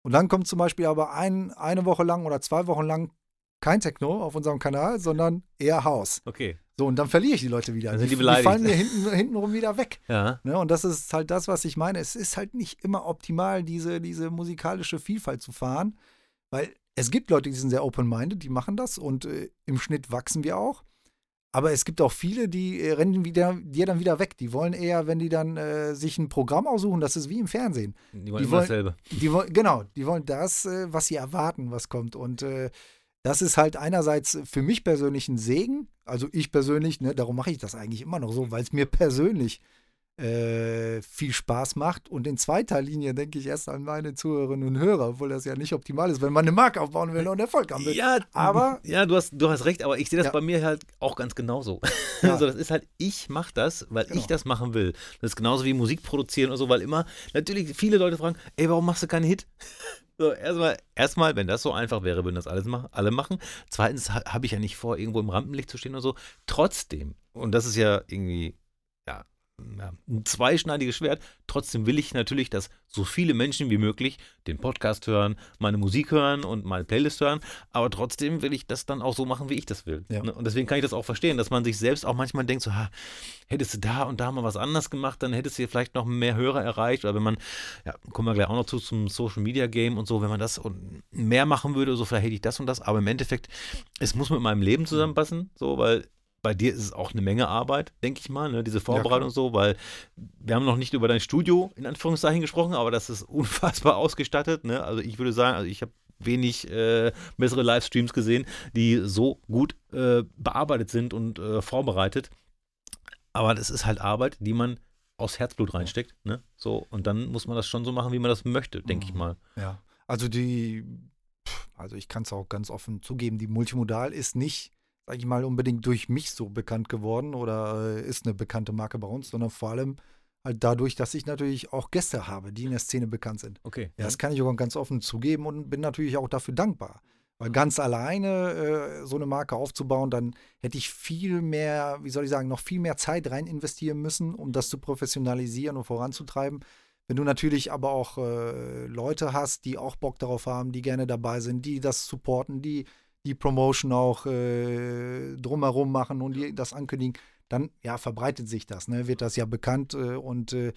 und dann kommt zum Beispiel aber ein, eine Woche lang oder zwei Wochen lang kein Techno auf unserem Kanal, sondern eher House. Okay. So, und dann verliere ich die Leute wieder. Also die, die fallen mir hinten, hintenrum wieder weg. Ja. Ne, und das ist halt das, was ich meine. Es ist halt nicht immer optimal, diese, diese musikalische Vielfalt zu fahren, weil es gibt Leute, die sind sehr open-minded, die machen das und äh, im Schnitt wachsen wir auch. Aber es gibt auch viele, die äh, rennen wieder, dir dann wieder weg. Die wollen eher, wenn die dann äh, sich ein Programm aussuchen, das ist wie im Fernsehen. Die wollen, die wollen dasselbe. Die wollen, genau, die wollen das, äh, was sie erwarten, was kommt. Und äh, das ist halt einerseits für mich persönlich ein Segen, also ich persönlich, ne, darum mache ich das eigentlich immer noch so, weil es mir persönlich äh, viel Spaß macht und in zweiter Linie denke ich erst an meine Zuhörerinnen und Hörer, obwohl das ja nicht optimal ist, wenn man eine Marke aufbauen will und Erfolg haben will. Ja, aber, ja du, hast, du hast recht, aber ich sehe das ja. bei mir halt auch ganz genauso. Ja. Also das ist halt, ich mache das, weil genau. ich das machen will. Das ist genauso wie Musik produzieren oder so, weil immer natürlich viele Leute fragen, ey, warum machst du keinen Hit? So, erstmal, erstmal, wenn das so einfach wäre, würden das alles machen, alle machen. Zweitens ha, habe ich ja nicht vor, irgendwo im Rampenlicht zu stehen oder so. Trotzdem, und das ist ja irgendwie ja, ja, ein zweischneidiges Schwert, trotzdem will ich natürlich, dass so viele Menschen wie möglich den Podcast hören, meine Musik hören und meine Playlist hören. Aber trotzdem will ich das dann auch so machen, wie ich das will. Ja. Und deswegen kann ich das auch verstehen, dass man sich selbst auch manchmal denkt, so, ha, hättest du da und da mal was anders gemacht, dann hättest du vielleicht noch mehr Hörer erreicht. Oder wenn man, ja, kommen wir gleich auch noch zu zum Social Media Game und so, wenn man das und mehr machen würde, so vielleicht hätte ich das und das. Aber im Endeffekt, es muss mit meinem Leben zusammenpassen, so, weil bei dir ist es auch eine Menge Arbeit, denke ich mal, ne, diese Vorbereitung ja, und so, weil wir haben noch nicht über dein Studio in Anführungszeichen gesprochen, aber das ist unfassbar ausgestattet, ne? Also ich würde sagen, also ich habe wenig äh, bessere Livestreams gesehen, die so gut äh, bearbeitet sind und äh, vorbereitet. Aber das ist halt Arbeit, die man aus Herzblut reinsteckt. Ne? So, und dann muss man das schon so machen, wie man das möchte, denke ich mal. Ja, also die, also ich kann es auch ganz offen zugeben, die Multimodal ist nicht, sag ich mal, unbedingt durch mich so bekannt geworden oder ist eine bekannte Marke bei uns, sondern vor allem halt dadurch, dass ich natürlich auch Gäste habe, die in der Szene bekannt sind. Okay. Ja, das kann ich auch ganz offen zugeben und bin natürlich auch dafür dankbar. Weil ganz alleine äh, so eine Marke aufzubauen, dann hätte ich viel mehr, wie soll ich sagen, noch viel mehr Zeit rein investieren müssen, um das zu professionalisieren und voranzutreiben. Wenn du natürlich aber auch äh, Leute hast, die auch Bock darauf haben, die gerne dabei sind, die das supporten, die die Promotion auch äh, drumherum machen und die das ankündigen, dann ja, verbreitet sich das, ne? Wird das ja bekannt äh, und äh,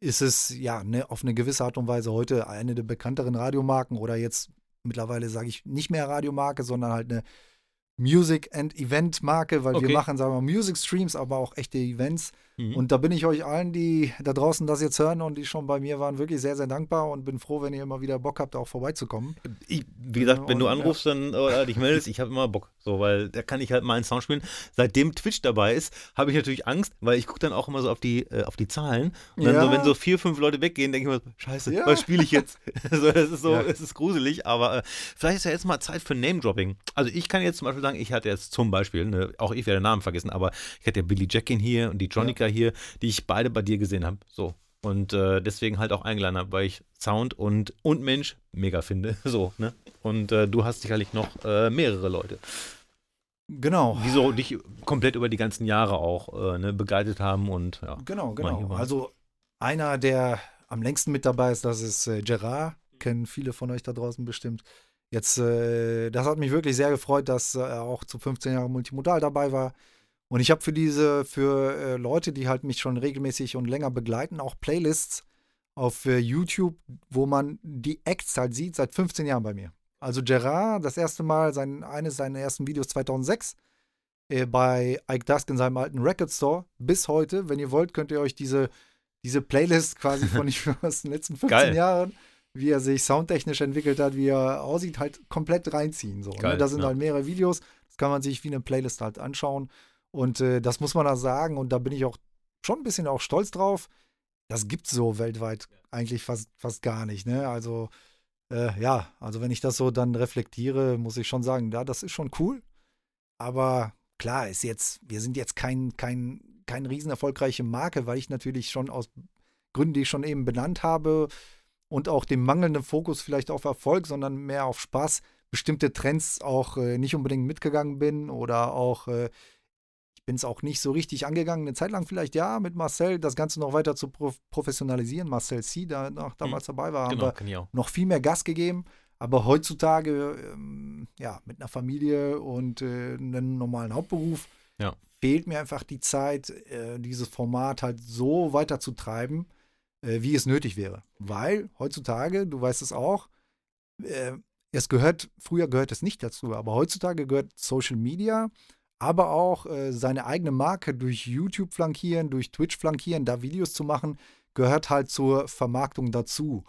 ist es ja ne, auf eine gewisse Art und Weise heute eine der bekannteren Radiomarken oder jetzt mittlerweile sage ich nicht mehr Radiomarke, sondern halt eine Music- and Event-Marke, weil okay. wir machen, sagen wir mal, Music-Streams, aber auch echte Events. Mhm. Und da bin ich euch allen, die da draußen das jetzt hören und die schon bei mir waren, wirklich sehr, sehr dankbar und bin froh, wenn ihr immer wieder Bock habt, auch vorbeizukommen. Ich, wie gesagt, äh, wenn du anrufst ja. dann oder dich meldest, ich habe immer Bock, so, weil da kann ich halt meinen Sound spielen. Seitdem Twitch dabei ist, habe ich natürlich Angst, weil ich gucke dann auch immer so auf die, äh, auf die Zahlen und dann ja. so, wenn so vier, fünf Leute weggehen, denke ich mir, scheiße, ja. was spiele ich jetzt? so, es ist so, ja. es ist gruselig, aber äh, vielleicht ist ja jetzt mal Zeit für Name-Dropping. Also ich kann jetzt zum Beispiel sagen, ich hatte jetzt zum Beispiel, ne, auch ich werde den Namen vergessen, aber ich hatte ja Billy Jackin hier und die Gintronics ja. hier, die ich beide bei dir gesehen habe. So. Und äh, deswegen halt auch eingeladen habe, weil ich Sound und, und Mensch mega finde. So, ne? Und äh, du hast sicherlich noch äh, mehrere Leute. Genau. Die so dich komplett über die ganzen Jahre auch äh, ne, begleitet haben und ja. Genau, genau. Also einer, der am längsten mit dabei ist, das ist äh, Gerard. Kennen viele von euch da draußen bestimmt. Jetzt, äh, das hat mich wirklich sehr gefreut, dass er auch zu fünfzehn Jahren Multimodal dabei war. Und ich habe für diese, für äh, Leute, die halt mich schon regelmäßig und länger begleiten, auch Playlists auf äh, YouTube, wo man die Acts halt sieht, seit fünfzehn Jahren bei mir. Also Gerard, das erste Mal, sein, eines seiner ersten Videos zweitausendsechs, äh, bei Ike Dusk in seinem alten Record Store, bis heute. Wenn ihr wollt, könnt ihr euch diese, diese Playlist quasi von ich, aus den letzten fünfzehn Jahren, wie er sich soundtechnisch entwickelt hat, wie er aussieht, halt komplett reinziehen. So, Geil, ne? Da sind ja. halt mehrere Videos, das kann man sich wie eine Playlist halt anschauen. Und äh, das muss man da sagen, und da bin ich auch schon ein bisschen auch stolz drauf. Das gibt's so weltweit eigentlich fast, fast gar nicht, ne? Also, äh, ja, also wenn ich das so dann reflektiere, muss ich schon sagen, ja, das ist schon cool. Aber klar, ist jetzt, wir sind jetzt kein, kein, kein riesen erfolgreiche Marke, weil ich natürlich schon aus Gründen, die ich schon eben benannt habe, und auch dem mangelnden Fokus vielleicht auf Erfolg, sondern mehr auf Spaß, bestimmte Trends auch äh, nicht unbedingt mitgegangen bin, oder auch, äh, ich bin es auch nicht so richtig angegangen, eine Zeit lang vielleicht, ja, mit Marcel das Ganze noch weiter zu prof- professionalisieren, Marcel C., der noch damals mhm. dabei war, genau, haben wir noch viel mehr Gas gegeben, aber heutzutage, ähm, ja, mit einer Familie und äh, einem normalen Hauptberuf, ja. fehlt mir einfach die Zeit, äh, dieses Format halt so weiterzutreiben, wie es nötig wäre. Weil heutzutage, du weißt es auch, äh, es gehört, früher gehört es nicht dazu, aber heutzutage gehört Social Media, aber auch äh, seine eigene Marke durch YouTube flankieren, durch Twitch flankieren, da Videos zu machen, gehört halt zur Vermarktung dazu.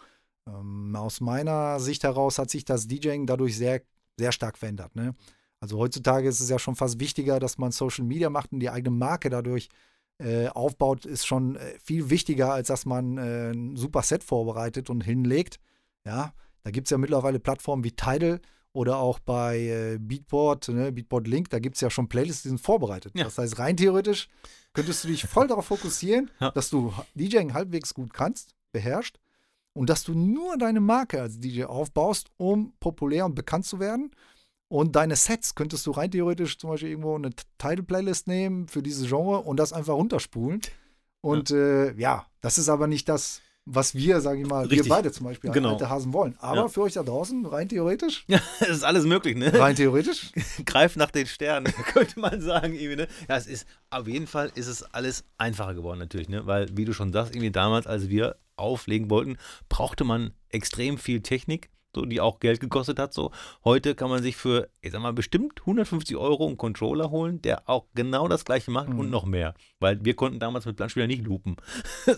Ähm, aus meiner Sicht heraus hat sich das DJing dadurch sehr, sehr stark verändert. Ne? Also heutzutage ist es ja schon fast wichtiger, dass man Social Media macht und die eigene Marke dadurch Äh, aufbaut, ist schon äh, viel wichtiger, als dass man äh, ein super Set vorbereitet und hinlegt. Ja, da gibt es ja mittlerweile Plattformen wie Tidal oder auch bei äh, Beatport, ne, Beatport Link, da gibt es ja schon Playlists, die sind vorbereitet. Ja. Das heißt, rein theoretisch könntest du dich voll darauf fokussieren, ja. dass du DJing halbwegs gut kannst, beherrschst, und dass du nur deine Marke als D J aufbaust, um populär und bekannt zu werden. Und deine Sets könntest du rein theoretisch zum Beispiel irgendwo eine Title-Playlist nehmen für dieses Genre und das einfach runterspulen. Und ja, äh, ja das ist aber nicht das, was wir, sage ich mal, Richtig. wir beide zum Beispiel, genau. alte Hasen wollen. Aber ja. für euch da draußen, rein theoretisch. Ja, es ist alles möglich, ne? Rein theoretisch. Greif nach den Sternen, könnte man sagen, irgendwie, ne? Ja, es ist, auf jeden Fall ist es alles einfacher geworden natürlich, ne? Weil, wie du schon sagst, irgendwie damals, als wir auflegen wollten, brauchte man extrem viel Technik. So, die auch Geld gekostet hat. So. Heute kann man sich für, ich sag mal, bestimmt hundertfünfzig Euro einen Controller holen, der auch genau das Gleiche macht mhm. und noch mehr. Weil wir konnten damals mit Planspielern nicht loopen,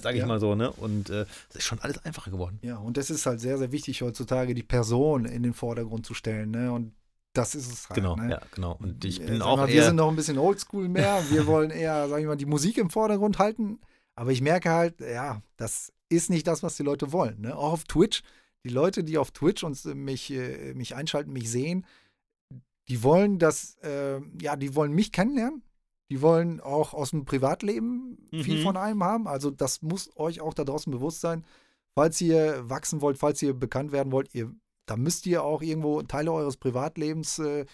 sag ich ja. mal so. Ne? Und es äh, ist schon alles einfacher geworden. Ja, und das ist halt sehr, sehr wichtig heutzutage, die Person in den Vordergrund zu stellen. Ne? Und das ist es halt. Genau, ne? ja, genau. Und ich bin auch mal, eher... Wir sind noch ein bisschen oldschool mehr. Wir wollen eher, sag ich mal, die Musik im Vordergrund halten. Aber ich merke halt, ja, das ist nicht das, was die Leute wollen. Ne? Auch auf Twitch. Die Leute, die auf Twitch uns mich, mich einschalten, mich sehen, die wollen das, äh, ja, die wollen mich kennenlernen. Die wollen auch aus dem Privatleben mhm. viel von einem haben. Also das muss euch auch da draußen bewusst sein. Falls ihr wachsen wollt, falls ihr bekannt werden wollt, ihr, da müsst ihr auch irgendwo Teile eures Privatlebens äh,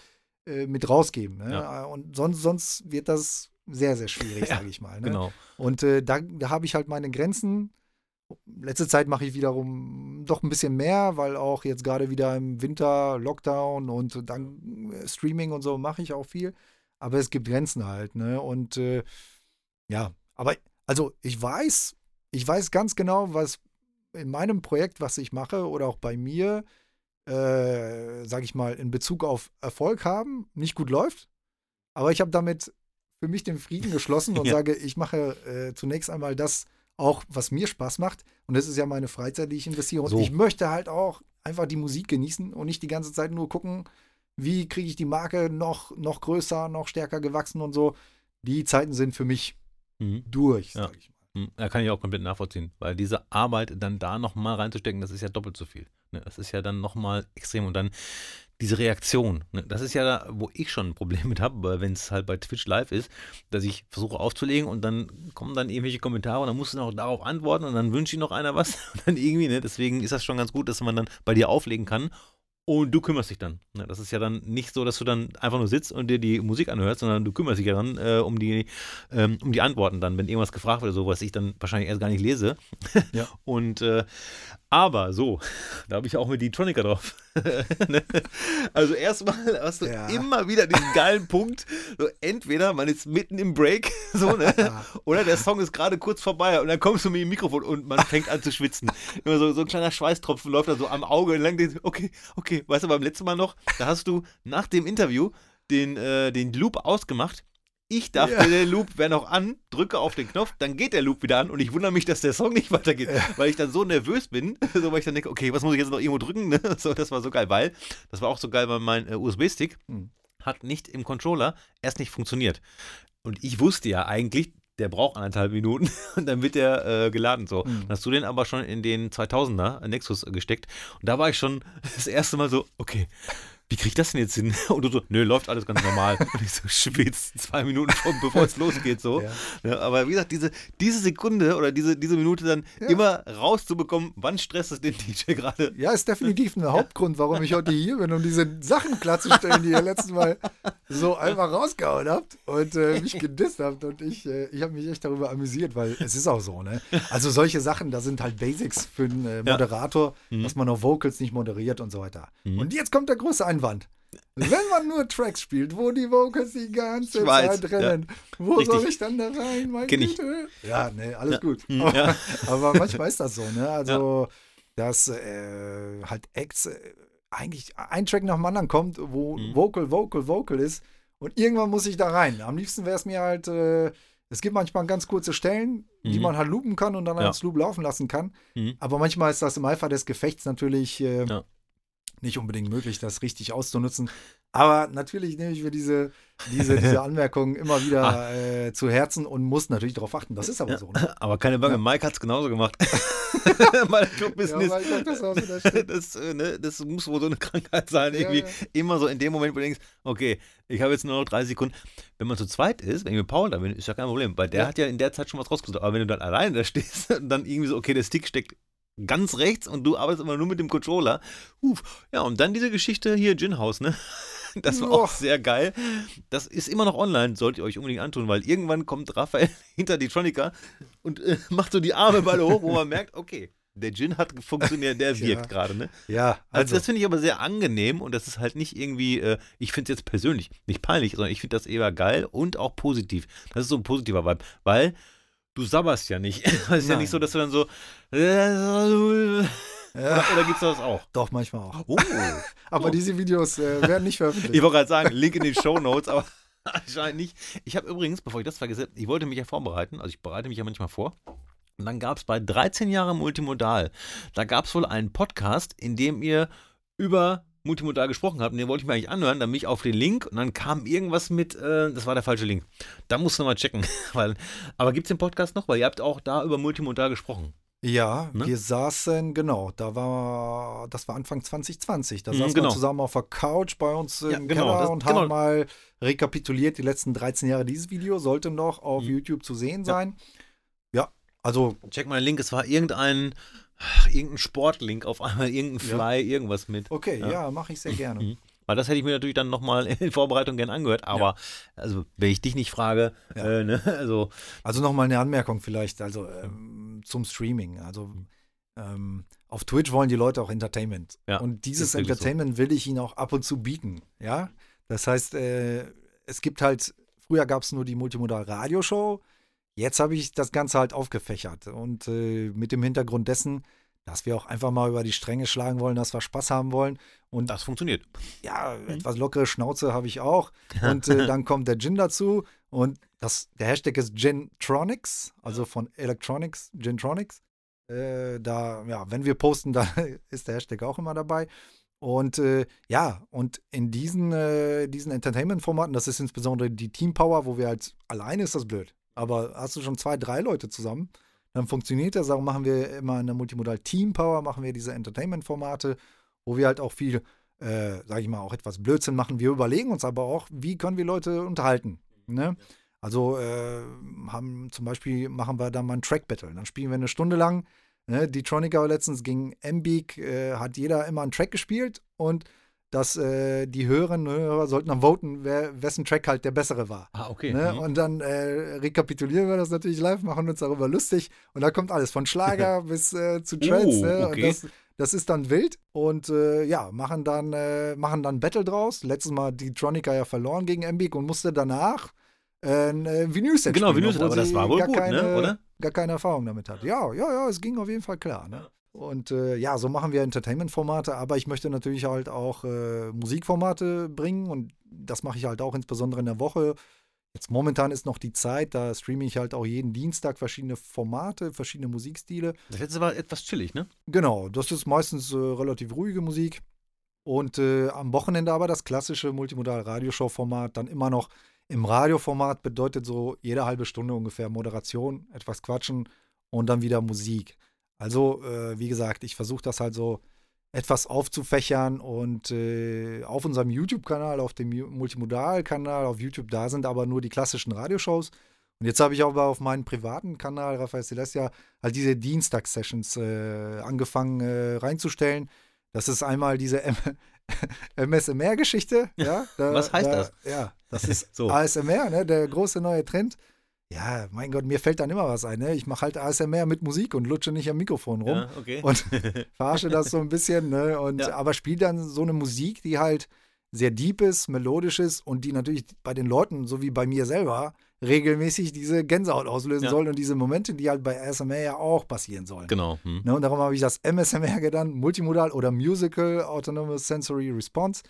äh, mit rausgeben. Ne? Ja. Und sonst, sonst wird das sehr, sehr schwierig, ja, sage ich mal. Ne? Genau. Und äh, da, da habe ich halt meine Grenzen. Letzte Zeit mache ich wiederum doch ein bisschen mehr, weil auch jetzt gerade wieder im Winter Lockdown und dann Streaming und so mache ich auch viel. Aber es gibt Grenzen halt, ne? Und äh, ja, aber also ich weiß, ich weiß ganz genau, was in meinem Projekt, was ich mache oder auch bei mir, äh, sage ich mal, in Bezug auf Erfolg haben, nicht gut läuft. Aber ich habe damit für mich den Frieden geschlossen und ja. sage, ich mache äh, zunächst einmal das, auch was mir Spaß macht, und das ist ja meine Freizeit, die ich investiere, und so. Ich möchte halt auch einfach die Musik genießen und nicht die ganze Zeit nur gucken, wie kriege ich die Marke noch, noch größer, noch stärker gewachsen und so. Die Zeiten sind für mich mhm. durch, ja. sag ich mal. Da kann ich auch komplett nachvollziehen, weil diese Arbeit dann da nochmal reinzustecken, das ist ja doppelt so viel. Das ist ja dann nochmal extrem, und dann diese Reaktion, das ist ja da, wo ich schon ein Problem mit habe, weil wenn es halt bei Twitch live ist, dass ich versuche aufzulegen und dann kommen dann irgendwelche Kommentare und dann musst du noch darauf antworten und dann wünscht dir noch einer was und dann irgendwie, ne? Deswegen ist das schon ganz gut, dass man dann bei dir auflegen kann. Und du kümmerst dich dann. Das ist ja dann nicht so, dass du dann einfach nur sitzt und dir die Musik anhörst, sondern du kümmerst dich ja dann äh, um die ähm, um die Antworten dann, wenn irgendwas gefragt wird oder so, was ich dann wahrscheinlich erst gar nicht lese. Ja. Und äh, aber so, da habe ich auch mit die Tronica drauf. Also erstmal hast du ja. immer wieder diesen geilen Punkt, so entweder man ist mitten im Break, so, ne? Oder der Song ist gerade kurz vorbei und dann kommst du mit dem Mikrofon und man fängt an zu schwitzen. Immer so, so ein kleiner Schweißtropfen läuft da so am Auge entlang. Okay, okay, weißt du, beim letzten Mal noch, da hast du nach dem Interview den, äh, den Loop ausgemacht. Ich dachte, ja. der Loop wäre noch an, drücke auf den Knopf, dann geht der Loop wieder an und ich wundere mich, dass der Song nicht weitergeht, ja. weil ich dann so nervös bin, so, weil ich dann denke, okay, was muss ich jetzt noch irgendwo drücken? Ne? So, das war so geil, weil, das war auch so geil, weil mein äh, U S B-Stick mhm. hat nicht im Controller erst nicht funktioniert. Und ich wusste ja eigentlich, der braucht anderthalb Minuten und dann wird der äh, geladen. So. Mhm. Dann hast du den aber schon in den zweitausender Nexus gesteckt und da war ich schon das erste Mal so, okay, wie krieg ich das denn jetzt hin? Und du so, nö, läuft alles ganz normal. Und ich so, schwitzt zwei Minuten vor, bevor es losgeht, so. Ja. Ja, aber wie gesagt, diese, diese Sekunde oder diese, diese Minute dann ja. immer rauszubekommen, wann stresst es den D J gerade? Ja, ist definitiv ein Hauptgrund, warum ich heute hier bin, um diese Sachen klarzustellen, die ihr letztes Mal so einfach rausgehauen habt und äh, mich gedisst habt. Und ich, äh, ich habe mich echt darüber amüsiert, weil es ist auch so, ne? Also solche Sachen, da sind halt Basics für einen äh, Moderator, ja. mhm. dass man auf Vocals nicht moderiert und so weiter. Mhm. Und jetzt kommt der große Einwand. Wand. Wenn man nur Tracks spielt, wo die Vocals die ganze ich weiß, Zeit rennen, ja. wo Richtig. soll ich dann da rein, mein Güte? Ja, nee, alles ja. gut. Aber, ja. aber manchmal ist das so, ne? Also, ja. dass äh, halt Acts äh, eigentlich ein Track nach dem anderen kommt, wo mhm. Vocal, Vocal, Vocal ist und irgendwann muss ich da rein. Am liebsten wäre es mir halt, äh, es gibt manchmal ganz kurze Stellen, mhm. die man halt loopen kann und dann ja. als Loop laufen lassen kann, mhm. aber manchmal ist das im Eifer des Gefechts natürlich äh, ja. nicht unbedingt möglich, das richtig auszunutzen. Aber natürlich nehme ich mir diese, diese, diese Anmerkungen immer wieder ah. äh, zu Herzen und muss natürlich darauf achten. Das ist aber ja, so. Ne? Aber keine Bange, ja. Mike hat es genauso gemacht. Mein Club-Business. Ja, Mike hat das auch so, das stimmt. Das, ne, das muss wohl so eine Krankheit sein. Irgendwie ja, ja. immer so in dem Moment, wo du denkst, okay, ich habe jetzt nur noch dreißig Sekunden. Wenn man zu zweit ist, wenn ich mit Paul da bin, ist ja kein Problem, weil der ja. hat ja in der Zeit schon was rausgesucht. Aber wenn du dann alleine da stehst und dann irgendwie so, okay, der Stick steckt ganz rechts und du arbeitest immer nur mit dem Controller. Uff. Ja, und dann diese Geschichte hier, Gin House, ne? Das war auch sehr geil. Das ist immer noch online, solltet ihr euch unbedingt antun, weil irgendwann kommt Raphael hinter die Tronica und äh, macht so die Arme beide hoch, wo man merkt, okay, der Gin hat funktioniert, der wirkt ja. gerade, ne? Ja. Also, also das finde ich aber sehr angenehm und das ist halt nicht irgendwie, äh, ich finde es jetzt persönlich nicht peinlich, sondern ich finde das eher geil und auch positiv. Das ist so ein positiver Vibe, weil du sabberst ja nicht. Es ist Nein. ja nicht so, dass du dann so ja. Oder gibt's das auch? Doch, manchmal auch. Oh. Aber oh. diese Videos äh, werden nicht veröffentlicht. Ich wollte gerade sagen, Link in den Shownotes, aber anscheinend nicht. Ich habe übrigens, bevor ich das vergesse, ich wollte mich ja vorbereiten, also ich bereite mich ja manchmal vor. Und dann gab es bei dreizehn Jahren Multimodal, da gab es wohl einen Podcast, in dem ihr über Multimodal gesprochen habt, und den wollte ich mir eigentlich anhören, dann bin ich auf den Link und dann kam irgendwas mit, äh, das war der falsche Link. Da musst du nochmal checken. Weil, aber gibt es den Podcast noch? Weil ihr habt auch da über Multimodal gesprochen. Ja, ne? Wir saßen, genau, da war, das war Anfang zwanzig zwanzig, da saßen mm, genau. wir zusammen auf der Couch bei uns im ja, genau, Keller das, und genau. haben mal rekapituliert die letzten dreizehn Jahre. Dieses Video sollte noch auf mhm. YouTube zu sehen sein. Ja, ja also. Check mal den Link, es war irgendein Irgendein Sportlink auf einmal, irgendein Fly, ja. irgendwas mit. Okay, ja, ja mache ich sehr gerne. Weil das hätte ich mir natürlich dann nochmal in Vorbereitung gerne angehört, aber ja. also, wenn ich dich nicht frage, ja. äh, ne, also. Also nochmal eine Anmerkung vielleicht, also ähm, zum Streaming. Also ähm, auf Twitch wollen die Leute auch Entertainment. Ja, und dieses Entertainment so. will ich ihnen auch ab und zu bieten. Ja, das heißt, äh, es gibt halt, früher gab es nur die Multimodal-Radio-Show. Jetzt habe ich das Ganze halt aufgefächert und äh, mit dem Hintergrund dessen, dass wir auch einfach mal über die Stränge schlagen wollen, dass wir Spaß haben wollen. Und das funktioniert. Ja, mhm. etwas lockere Schnauze habe ich auch. Und äh, dann kommt der Gin dazu und das, der Hashtag ist Gintronics, also von Electronics, Gintronics. Äh, da, ja, wenn wir posten, da ist der Hashtag auch immer dabei. Und äh, ja, und in diesen, äh, diesen Entertainment-Formaten, das ist insbesondere die Teampower, wo wir halt alleine ist das blöd. Aber hast du schon zwei, drei Leute zusammen, dann funktioniert das. Darum machen wir immer in der Multimodal Team Power, machen wir diese Entertainment-Formate, wo wir halt auch viel, äh, sag ich mal, auch etwas Blödsinn machen. Wir überlegen uns aber auch, wie können wir Leute unterhalten, ne? Also äh, haben zum Beispiel, machen wir dann mal ein Track-Battle. Dann spielen wir eine Stunde lang, ne? Die Tronica letztens gegen Mbik, äh, hat jeder immer einen Track gespielt und dass äh, die Hörerinnen und Hörer sollten dann voten, wer, wessen Track halt der bessere war. Ah, okay. Ne? Mhm. Und dann äh, rekapitulieren wir das natürlich live, machen uns darüber lustig. Und da kommt alles, von Schlager bis äh, zu Trends. Oh, ne? okay. Und das, Das ist dann wild und äh, ja, machen dann, äh, machen dann Battle draus. Letztes Mal hat Gintronica ja verloren gegen Embiid und musste danach ein äh, Vinyl-Set genau, spielen, Vinyl-Set, aber das war wohl gar gut, keine, ne? Oder? Gar keine Erfahrung damit hat. Ja, ja, ja, es ging auf jeden Fall klar, ne? Ja. Und äh, ja, so machen wir Entertainment-Formate, aber ich möchte natürlich halt auch äh, Musikformate bringen und das mache ich halt auch insbesondere in der Woche. Jetzt momentan ist noch die Zeit, da streame ich halt auch jeden Dienstag verschiedene Formate, verschiedene Musikstile. Das letzte war etwas chillig, ne? Genau, das ist meistens äh, relativ ruhige Musik und äh, am Wochenende aber das klassische Multimodal-Radioshow-Format, dann immer noch im Radioformat, bedeutet so jede halbe Stunde ungefähr Moderation, etwas quatschen und dann wieder Musik. Also, äh, wie gesagt, ich versuche das halt so etwas aufzufächern und äh, auf unserem YouTube-Kanal, auf dem Multimodal-Kanal, auf YouTube, da sind aber nur die klassischen Radioshows. Und jetzt habe ich aber auf meinem privaten Kanal, Raphael Celestia, halt diese Dienstags-Sessions äh, angefangen äh, reinzustellen. Das ist einmal diese M S M R-Geschichte. Ja, da, was heißt da, das? Ja, das ist so. A S M R, ne, der große neue Trend. Ja, mein Gott, mir fällt dann immer was ein. Ne? Ich mache halt A S M R mit Musik und lutsche nicht am Mikrofon rum. Ja, okay. Und verarsche das so ein bisschen. Ne? Und, ja. Aber spiele dann so eine Musik, die halt sehr deep ist, melodisch ist und die natürlich bei den Leuten, so wie bei mir selber, regelmäßig diese Gänsehaut auslösen ja. sollen und diese Momente, die halt bei A S M R ja auch passieren sollen. Genau. Hm. Ne? Und darum habe ich das M S M R genannt, Multimodal oder Musical Autonomous Sensory Response.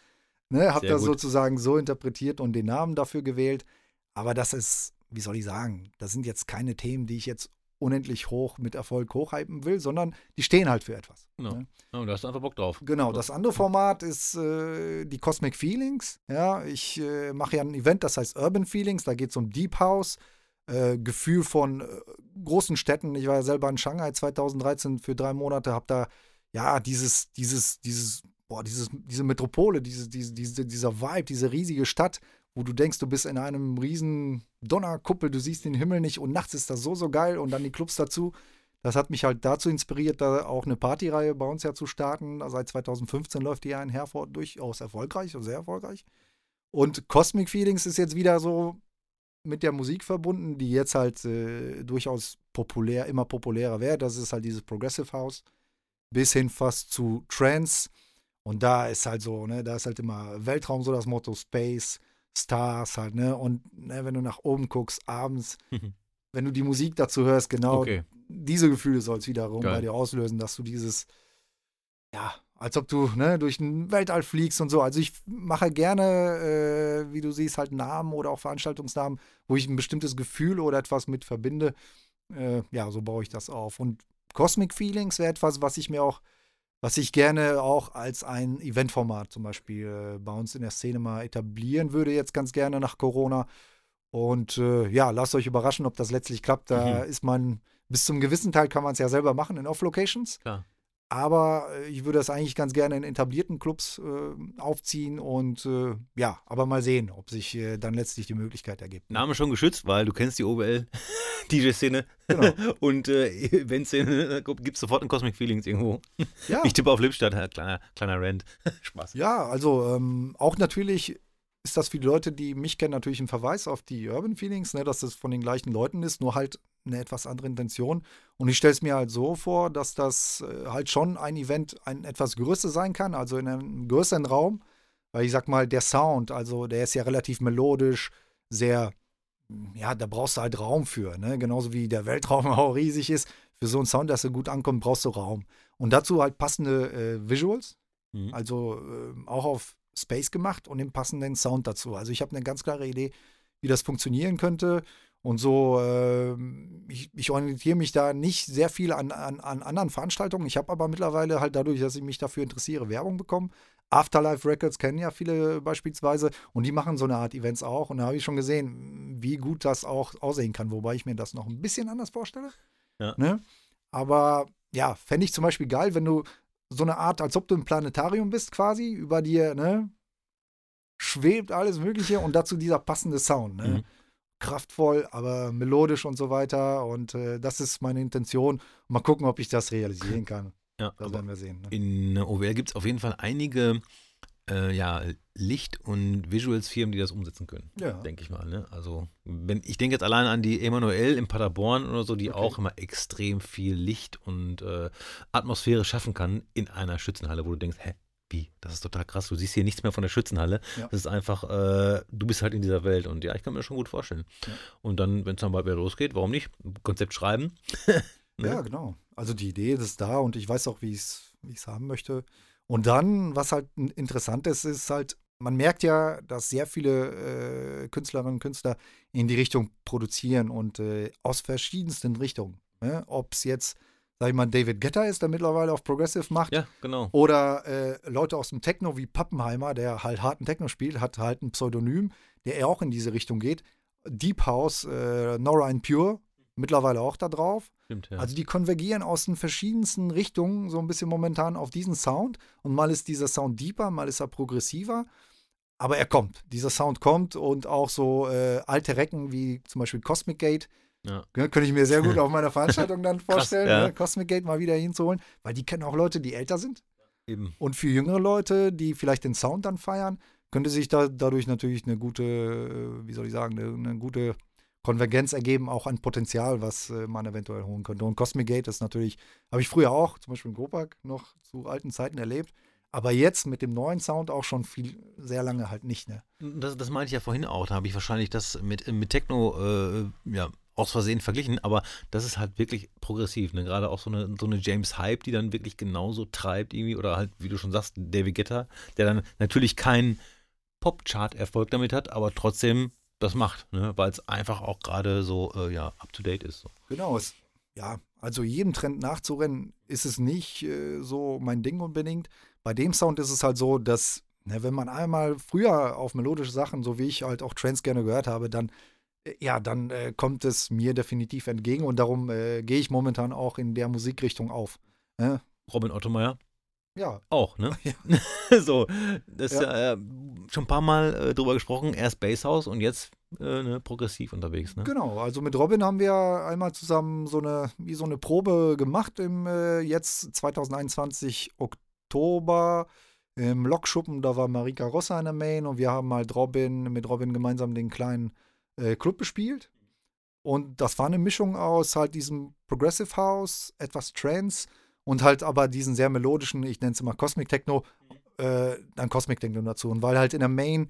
Ne? Habe das gut. sozusagen so interpretiert und den Namen dafür gewählt. Aber das ist, wie soll ich sagen, das sind jetzt keine Themen, die ich jetzt unendlich hoch mit Erfolg hochhypen will, sondern die stehen halt für etwas. Genau, ne? Ja, da hast du einfach Bock drauf. Genau, das andere Format ist äh, die Cosmic Feelings. Ja, ich äh, mache ja ein Event, das heißt Urban Feelings, da geht es um Deep House, äh, Gefühl von äh, großen Städten. Ich war ja selber in Shanghai zwanzig dreizehn für drei Monate, habe da ja dieses, dieses, dieses, boah, dieses, diese Metropole, diese, diese, diese, dieser Vibe, diese riesige Stadt, wo du denkst, du bist in einem riesen Donnerkuppel, du siehst den Himmel nicht und nachts ist das so, so geil und dann die Clubs dazu. Das hat mich halt dazu inspiriert, da auch eine Partyreihe bei uns ja zu starten. Seit zwanzig fünfzehn läuft die ja in Herford durchaus erfolgreich und sehr erfolgreich. Und Cosmic Feelings ist jetzt wieder so mit der Musik verbunden, die jetzt halt äh, durchaus populär, immer populärer wäre. Das ist halt dieses Progressive House bis hin fast zu Trance. Und da ist halt so, ne, da ist halt immer Weltraum so das Motto Space, Stars halt, ne? Und ne, wenn du nach oben guckst, abends, wenn du die Musik dazu hörst, genau okay. diese Gefühle soll es wiederum Geil. bei dir auslösen, dass du dieses, ja, als ob du ne, durch ein Weltall fliegst und so. Also ich mache gerne, äh, wie du siehst, halt Namen oder auch Veranstaltungsnamen, wo ich ein bestimmtes Gefühl oder etwas mit verbinde. Äh, ja, so baue ich das auf. Und Cosmic Feelings wäre etwas, was ich mir auch Was ich gerne auch als ein Eventformat zum Beispiel äh, bei uns in der Szene mal etablieren würde, jetzt ganz gerne nach Corona. Und äh, ja, lasst euch überraschen, ob das letztlich klappt. Da mhm. ist man, bis zum gewissen Teil kann man es ja selber machen in Off-Locations. Klar. Aber äh, ich würde das eigentlich ganz gerne in etablierten Clubs äh, aufziehen und äh, ja, aber mal sehen, ob sich äh, dann letztlich die Möglichkeit ergibt. Name schon geschützt, weil du kennst die O B L D J-Szene. Genau. Und äh, Event-Szene gibt es sofort ein Cosmic Feelings irgendwo. Ja. Ich tippe auf Lippstadt, ja, kleiner, kleiner Rant. Spaß. Ja, also ähm, auch natürlich ist das für die Leute, die mich kennen, natürlich ein Verweis auf die Urban Feelings, ne, dass das von den gleichen Leuten ist, nur halt eine etwas andere Intention. Und ich stelle es mir halt so vor, dass das äh, halt schon ein Event, ein etwas größer sein kann, also in einem größeren Raum, weil ich sag mal, der Sound, also der ist ja relativ melodisch, sehr, ja, da brauchst du halt Raum für, ne? Genauso wie der Weltraum auch riesig ist. Für so einen Sound, dass er gut ankommt, brauchst du Raum. Und dazu halt passende äh, Visuals, mhm. also äh, auch auf Space gemacht und den passenden Sound dazu. Also ich habe eine ganz klare Idee, wie das funktionieren könnte. Und so, äh, ich, ich orientiere mich da nicht sehr viel an, an, an anderen Veranstaltungen. Ich habe aber mittlerweile halt dadurch, dass ich mich dafür interessiere, Werbung bekommen. Afterlife Records kennen ja viele beispielsweise und die machen so eine Art Events auch. Und da habe ich schon gesehen, wie gut das auch aussehen kann, wobei ich mir das noch ein bisschen anders vorstelle. Ja. Ne? Aber ja, fände ich zum Beispiel geil, wenn du so eine Art, als ob du im Planetarium bist quasi, über dir, ne, schwebt alles Mögliche und dazu dieser passende Sound, ne? Mhm. Kraftvoll, aber melodisch und so weiter und äh, das ist meine Intention. Mal gucken, ob ich das realisieren kann. Ja, das werden wir sehen. Ne? In O W R gibt es auf jeden Fall einige äh, ja, Licht- und Visuals-Firmen, die das umsetzen können, ja. denke ich mal. Ne? Also wenn, ich denke jetzt allein an die Emanuel in Paderborn oder so, die okay. auch immer extrem viel Licht und äh, Atmosphäre schaffen kann in einer Schützenhalle, wo du denkst, hä, wie? Das ist total krass. Du siehst hier nichts mehr von der Schützenhalle. Ja. Das ist einfach, äh, du bist halt in dieser Welt. Und ja, ich kann mir das schon gut vorstellen. Ja. Und dann, wenn es dann bald wieder losgeht, warum nicht? Konzept schreiben. Ne? Ja, genau. Also die Idee ist da und ich weiß auch, wie ich es wie ich es haben möchte. Und dann, was halt interessant ist, ist halt, man merkt ja, dass sehr viele äh, Künstlerinnen und Künstler in die Richtung produzieren und äh, aus verschiedensten Richtungen. Ne? Ob es jetzt, sag ich mal, David Guetta ist, der mittlerweile auf Progressive macht. Ja, genau. Oder äh, Leute aus dem Techno wie Pappenheimer, der halt harten Techno spielt, hat halt ein Pseudonym, der eher auch in diese Richtung geht. Deep House, äh, Nora and Pure, mittlerweile auch da drauf. Stimmt, ja. Also die konvergieren aus den verschiedensten Richtungen so ein bisschen momentan auf diesen Sound. Und mal ist dieser Sound deeper, mal ist er progressiver. Aber er kommt. Dieser Sound kommt und auch so äh, alte Recken wie zum Beispiel Cosmic Gate. Ja. Ja, könnte ich mir sehr gut auf meiner Veranstaltung dann vorstellen, krass, ja. ne, Cosmic Gate mal wieder hinzuholen, weil die kennen auch Leute, die älter sind. Eben. Und für jüngere Leute, die vielleicht den Sound dann feiern, könnte sich da dadurch natürlich eine gute, wie soll ich sagen, eine, eine gute Konvergenz ergeben, auch an Potenzial, was äh, man eventuell holen könnte. Und Cosmic Gate ist natürlich, habe ich früher auch, zum Beispiel in Gopak noch zu alten Zeiten erlebt, aber jetzt mit dem neuen Sound auch schon viel, sehr lange halt nicht. Ne? Das, das meinte ich ja vorhin auch, da habe ich wahrscheinlich das mit, mit Techno, äh, ja, aus Versehen verglichen, aber das ist halt wirklich progressiv, ne? Gerade auch so eine, so eine James-Hype, die dann wirklich genauso treibt irgendwie, oder halt, wie du schon sagst, David Guetta, der dann natürlich keinen Pop-Chart-Erfolg damit hat, aber trotzdem das macht, ne? Weil es einfach auch gerade so, äh, ja, up-to-date ist. So. Genau, es, ja, also jedem Trend nachzurennen, ist es nicht äh, so mein Ding unbedingt. Bei dem Sound ist es halt so, dass, ne, wenn man einmal früher auf melodische Sachen, so wie ich halt auch Trends gerne gehört habe, dann Ja, dann äh, kommt es mir definitiv entgegen und darum äh, gehe ich momentan auch in der Musikrichtung auf. Äh? Robin Ottemeyer? Ja. Auch, ne? Ja. So, das ja. ist ja äh, schon ein paar Mal äh, drüber gesprochen, erst Basshouse und jetzt äh, ne, progressiv unterwegs, ne? Genau, also mit Robin haben wir einmal zusammen so eine, wie so eine Probe gemacht im äh, jetzt zwanzig einundzwanzig Oktober. Im Lokschuppen, da war Marika Rossa in der Main und wir haben halt Robin, mit Robin gemeinsam den kleinen Club bespielt und das war eine Mischung aus halt diesem Progressive House, etwas Trance und halt aber diesen sehr melodischen, ich nenne es immer Cosmic Techno, äh, dann Cosmic Techno dazu. Und weil halt in der Main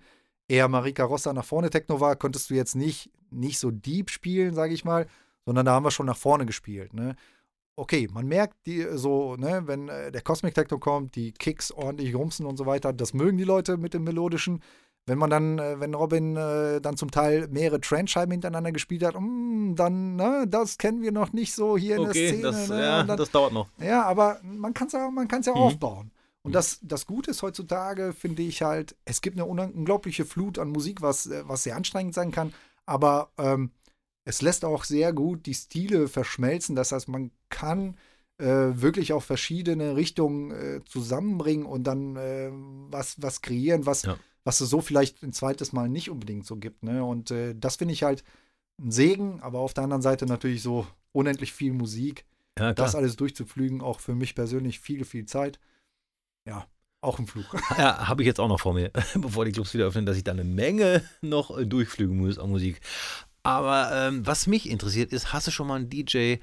eher Marika Rossa nach vorne Techno war, konntest du jetzt nicht, nicht so deep spielen, sage ich mal, sondern da haben wir schon nach vorne gespielt. Ne? Okay, man merkt die so, ne, wenn äh, der Cosmic Techno kommt, die Kicks ordentlich rumsen und so weiter, das mögen die Leute mit dem melodischen. Wenn man dann, wenn Robin äh, dann zum Teil mehrere Trendscheiben hintereinander gespielt hat, mm, dann, ne, das kennen wir noch nicht so hier in okay, der Szene. Das, ne, ja, dann, das dauert noch. Ja, aber man kann es ja, man kann's ja mhm. aufbauen. Und mhm. das, das Gute ist heutzutage, finde ich halt, es gibt eine unglaubliche Flut an Musik, was, was sehr anstrengend sein kann, aber ähm, es lässt auch sehr gut die Stile verschmelzen. Das heißt, man kann äh, wirklich auch verschiedene Richtungen äh, zusammenbringen und dann äh, was, was kreieren, was ja. was es so vielleicht ein zweites Mal nicht unbedingt so gibt. Ne? Und äh, das finde ich halt ein Segen, aber auf der anderen Seite natürlich so unendlich viel Musik. Ja, das alles durchzupflügen, auch für mich persönlich viel, viel Zeit. Ja, auch im Flug. Ja, habe ich jetzt auch noch vor mir, bevor die Clubs wieder öffnen, dass ich da eine Menge noch äh, durchflügen muss an Musik. Aber ähm, was mich interessiert ist, hast du schon mal einen D J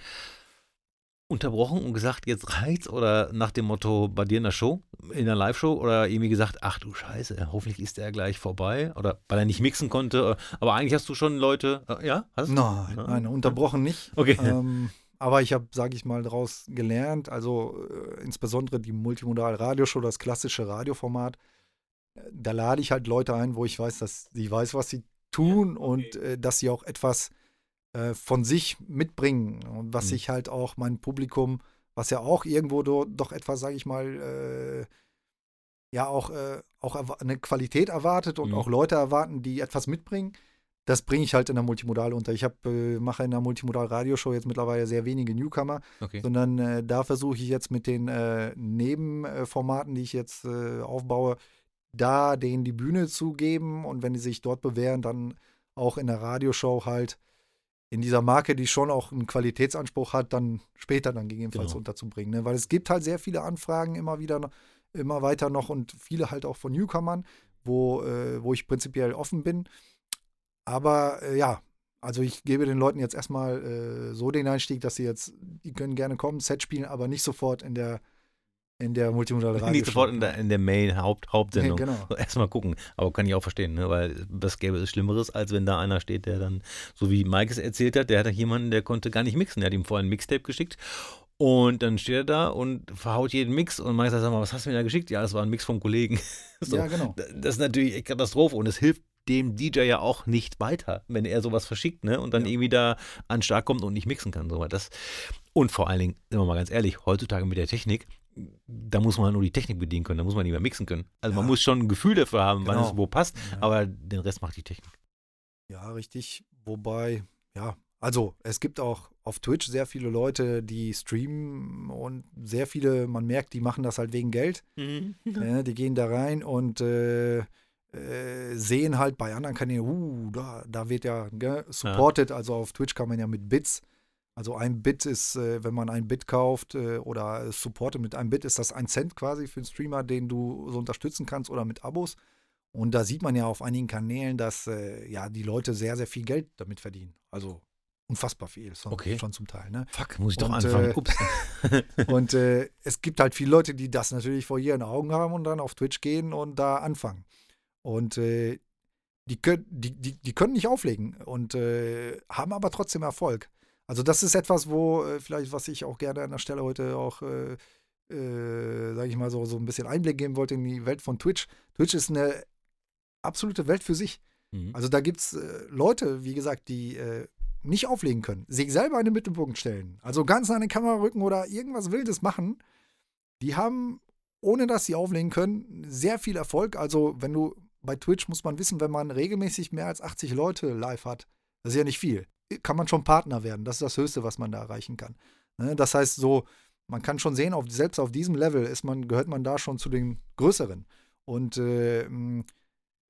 unterbrochen und gesagt, jetzt reicht's, oder nach dem Motto bei dir in der Show, in der Live-Show, oder irgendwie gesagt, ach du Scheiße, hoffentlich ist der gleich vorbei, oder weil er nicht mixen konnte, aber eigentlich hast du schon Leute, ja, hast du? Nein, ja. nein, unterbrochen nicht. Okay. Ähm, aber ich habe, sage ich mal, daraus gelernt, also äh, insbesondere die Multimodal-Radioshow, das klassische Radioformat, da lade ich halt Leute ein, wo ich weiß, dass sie weiß, was sie tun, ja, okay. und äh, dass sie auch etwas von sich mitbringen und was mhm. ich halt auch mein Publikum, was ja auch irgendwo do, doch etwas, sage ich mal, äh, ja auch, äh, auch eine Qualität erwartet und mhm. auch Leute erwarten, die etwas mitbringen, das bringe ich halt in der Multimodal unter. Ich hab, äh, mache in der Multimodal-Radioshow jetzt mittlerweile sehr wenige Newcomer, okay. sondern äh, da versuche ich jetzt mit den äh, Nebenformaten, die ich jetzt äh, aufbaue, da denen die Bühne zu geben und wenn die sich dort bewähren, dann auch in der Radioshow halt in dieser Marke, die schon auch einen Qualitätsanspruch hat, dann später dann gegebenenfalls genau. unterzubringen. Ne? Weil es gibt halt sehr viele Anfragen immer wieder immer weiter noch und viele halt auch von Newcomern, wo, äh, wo ich prinzipiell offen bin. Aber äh, ja, also ich gebe den Leuten jetzt erstmal äh, so den Einstieg, dass sie jetzt, die können gerne kommen, Set spielen, aber nicht sofort in der in der Multimodal Radio. Nicht sofort in der, in der Main-Hauptsendung. Nee, genau. Erstmal gucken. Aber kann ich auch verstehen, ne? Weil was gäbe es Schlimmeres, als wenn da einer steht, der dann, so wie Mike es erzählt hat, der hatte jemanden, der konnte gar nicht mixen. Der hat ihm vorher ein Mixtape geschickt und dann steht er da und verhaut jeden Mix und Mike sagt, sag mal, was hast du mir da geschickt? Ja, das war ein Mix vom Kollegen. So, ja, genau. Das ist natürlich echt Katastrophe und es hilft dem D J ja auch nicht weiter, wenn er sowas verschickt, ne? Und dann ja. irgendwie da an den Start kommt und nicht mixen kann. So. Das, und vor allen Dingen, sind wir mal ganz ehrlich, heutzutage mit der Technik, da muss man halt nur die Technik bedienen können, da muss man nicht mehr mixen können. Also ja. man muss schon ein Gefühl dafür haben, genau. wann es wo passt, ja. aber den Rest macht die Technik. Ja, richtig. Wobei, ja, also es gibt auch auf Twitch sehr viele Leute, die streamen und sehr viele, man merkt, die machen das halt wegen Geld. Mhm. Ja, die gehen da rein und äh, äh, sehen halt bei anderen Kanälen, uh, da, da wird ja gell, supported, ja. also auf Twitch kann man ja mit Bits. Also ein Bit ist, äh, wenn man ein Bit kauft äh, oder supportet mit einem Bit, ist das ein Cent quasi für einen Streamer, den du so unterstützen kannst oder mit Abos. Und da sieht man ja auf einigen Kanälen, dass äh, ja die Leute sehr, sehr viel Geld damit verdienen. Also unfassbar viel, so, okay. schon zum Teil. Ne? Fuck, muss ich und, doch anfangen. Äh, Ups. und äh, es gibt halt viele Leute, die das natürlich vor ihren Augen haben und dann auf Twitch gehen und da anfangen. Und äh, die, können, die, die, die können nicht auflegen und äh, haben aber trotzdem Erfolg. Also das ist etwas, wo äh, vielleicht, was ich auch gerne an der Stelle heute auch, äh, äh, sage ich mal, so, so ein bisschen Einblick geben wollte in die Welt von Twitch. Twitch ist eine absolute Welt für sich. Mhm. Also da gibt es äh, Leute, wie gesagt, die äh, nicht auflegen können, sich selber in den Mittelpunkt stellen, also ganz nah an die Kamera rücken oder irgendwas Wildes machen. Die haben, ohne dass sie auflegen können, sehr viel Erfolg. Also wenn du, bei Twitch muss man wissen, wenn man regelmäßig mehr als achtzig Leute live hat, das ist ja nicht viel. Kann man schon Partner werden. Das ist das Höchste, was man da erreichen kann. Das heißt so, man kann schon sehen, auf, selbst auf diesem Level ist man, gehört man da schon zu den Größeren. Und äh,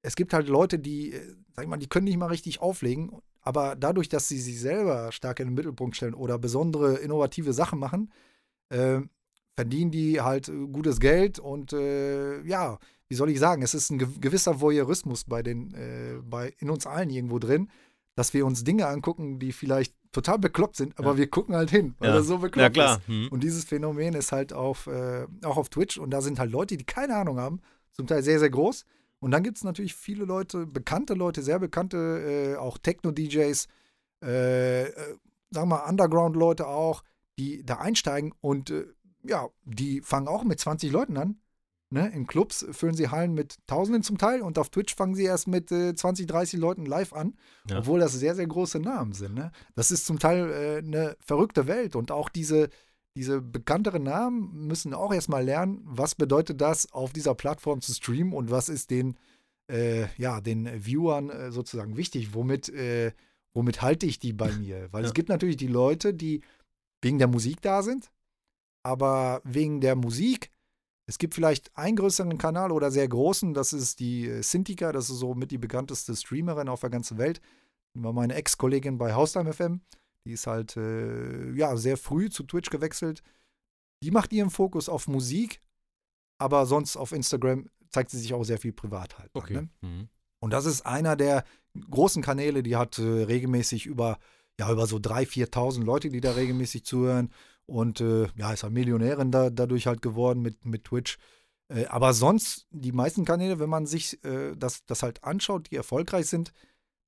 es gibt halt Leute, die, sag ich mal, die können nicht mal richtig auflegen, aber dadurch, dass sie sich selber stark in den Mittelpunkt stellen oder besondere innovative Sachen machen, äh, verdienen die halt gutes Geld und äh, ja, wie soll ich sagen, es ist ein gewisser Voyeurismus bei den, äh, bei, in uns allen irgendwo drin, dass wir uns Dinge angucken, die vielleicht total bekloppt sind, aber ja. wir gucken halt hin, weil ja. das so bekloppt ja, klar. ist. Hm. Und dieses Phänomen ist halt auf, äh, auch auf Twitch und da sind halt Leute, die keine Ahnung haben, zum Teil sehr, sehr groß. Und dann gibt es natürlich viele Leute, bekannte Leute, sehr bekannte, äh, auch Techno-D Js, äh, äh, sagen wir mal Underground-Leute auch, die da einsteigen und äh, ja, die fangen auch mit zwanzig Leuten an. Ne, in Clubs füllen sie Hallen mit Tausenden zum Teil und auf Twitch fangen sie erst mit äh, zwanzig, dreißig Leuten live an, ja. obwohl das sehr, sehr große Namen sind. Ne? Das ist zum Teil äh, eine verrückte Welt und auch diese, diese bekannteren Namen müssen auch erstmal lernen, was bedeutet das, auf dieser Plattform zu streamen und was ist den, äh, ja, den Viewern äh, sozusagen wichtig, womit, äh, womit halte ich die bei mir? Weil ja. es gibt natürlich die Leute, die wegen der Musik da sind, aber wegen der Musik. Es gibt vielleicht einen größeren Kanal oder sehr großen, das ist die Sintika, das ist so mit die bekannteste Streamerin auf der ganzen Welt. Die war meine Ex-Kollegin bei Haustime F M, die ist halt äh, ja, sehr früh zu Twitch gewechselt. Die macht ihren Fokus auf Musik, aber sonst auf Instagram zeigt sie sich auch sehr viel privat halt. Okay. Ne? Mhm. Und das ist einer der großen Kanäle, die hat äh, regelmäßig über, ja, über so dreitausend, viertausend Leute, die da regelmäßig zuhören. Und äh, ja, ist halt Millionärin da, dadurch halt geworden mit, mit Twitch. Äh, aber sonst, die meisten Kanäle, wenn man sich äh, das, das halt anschaut, die erfolgreich sind,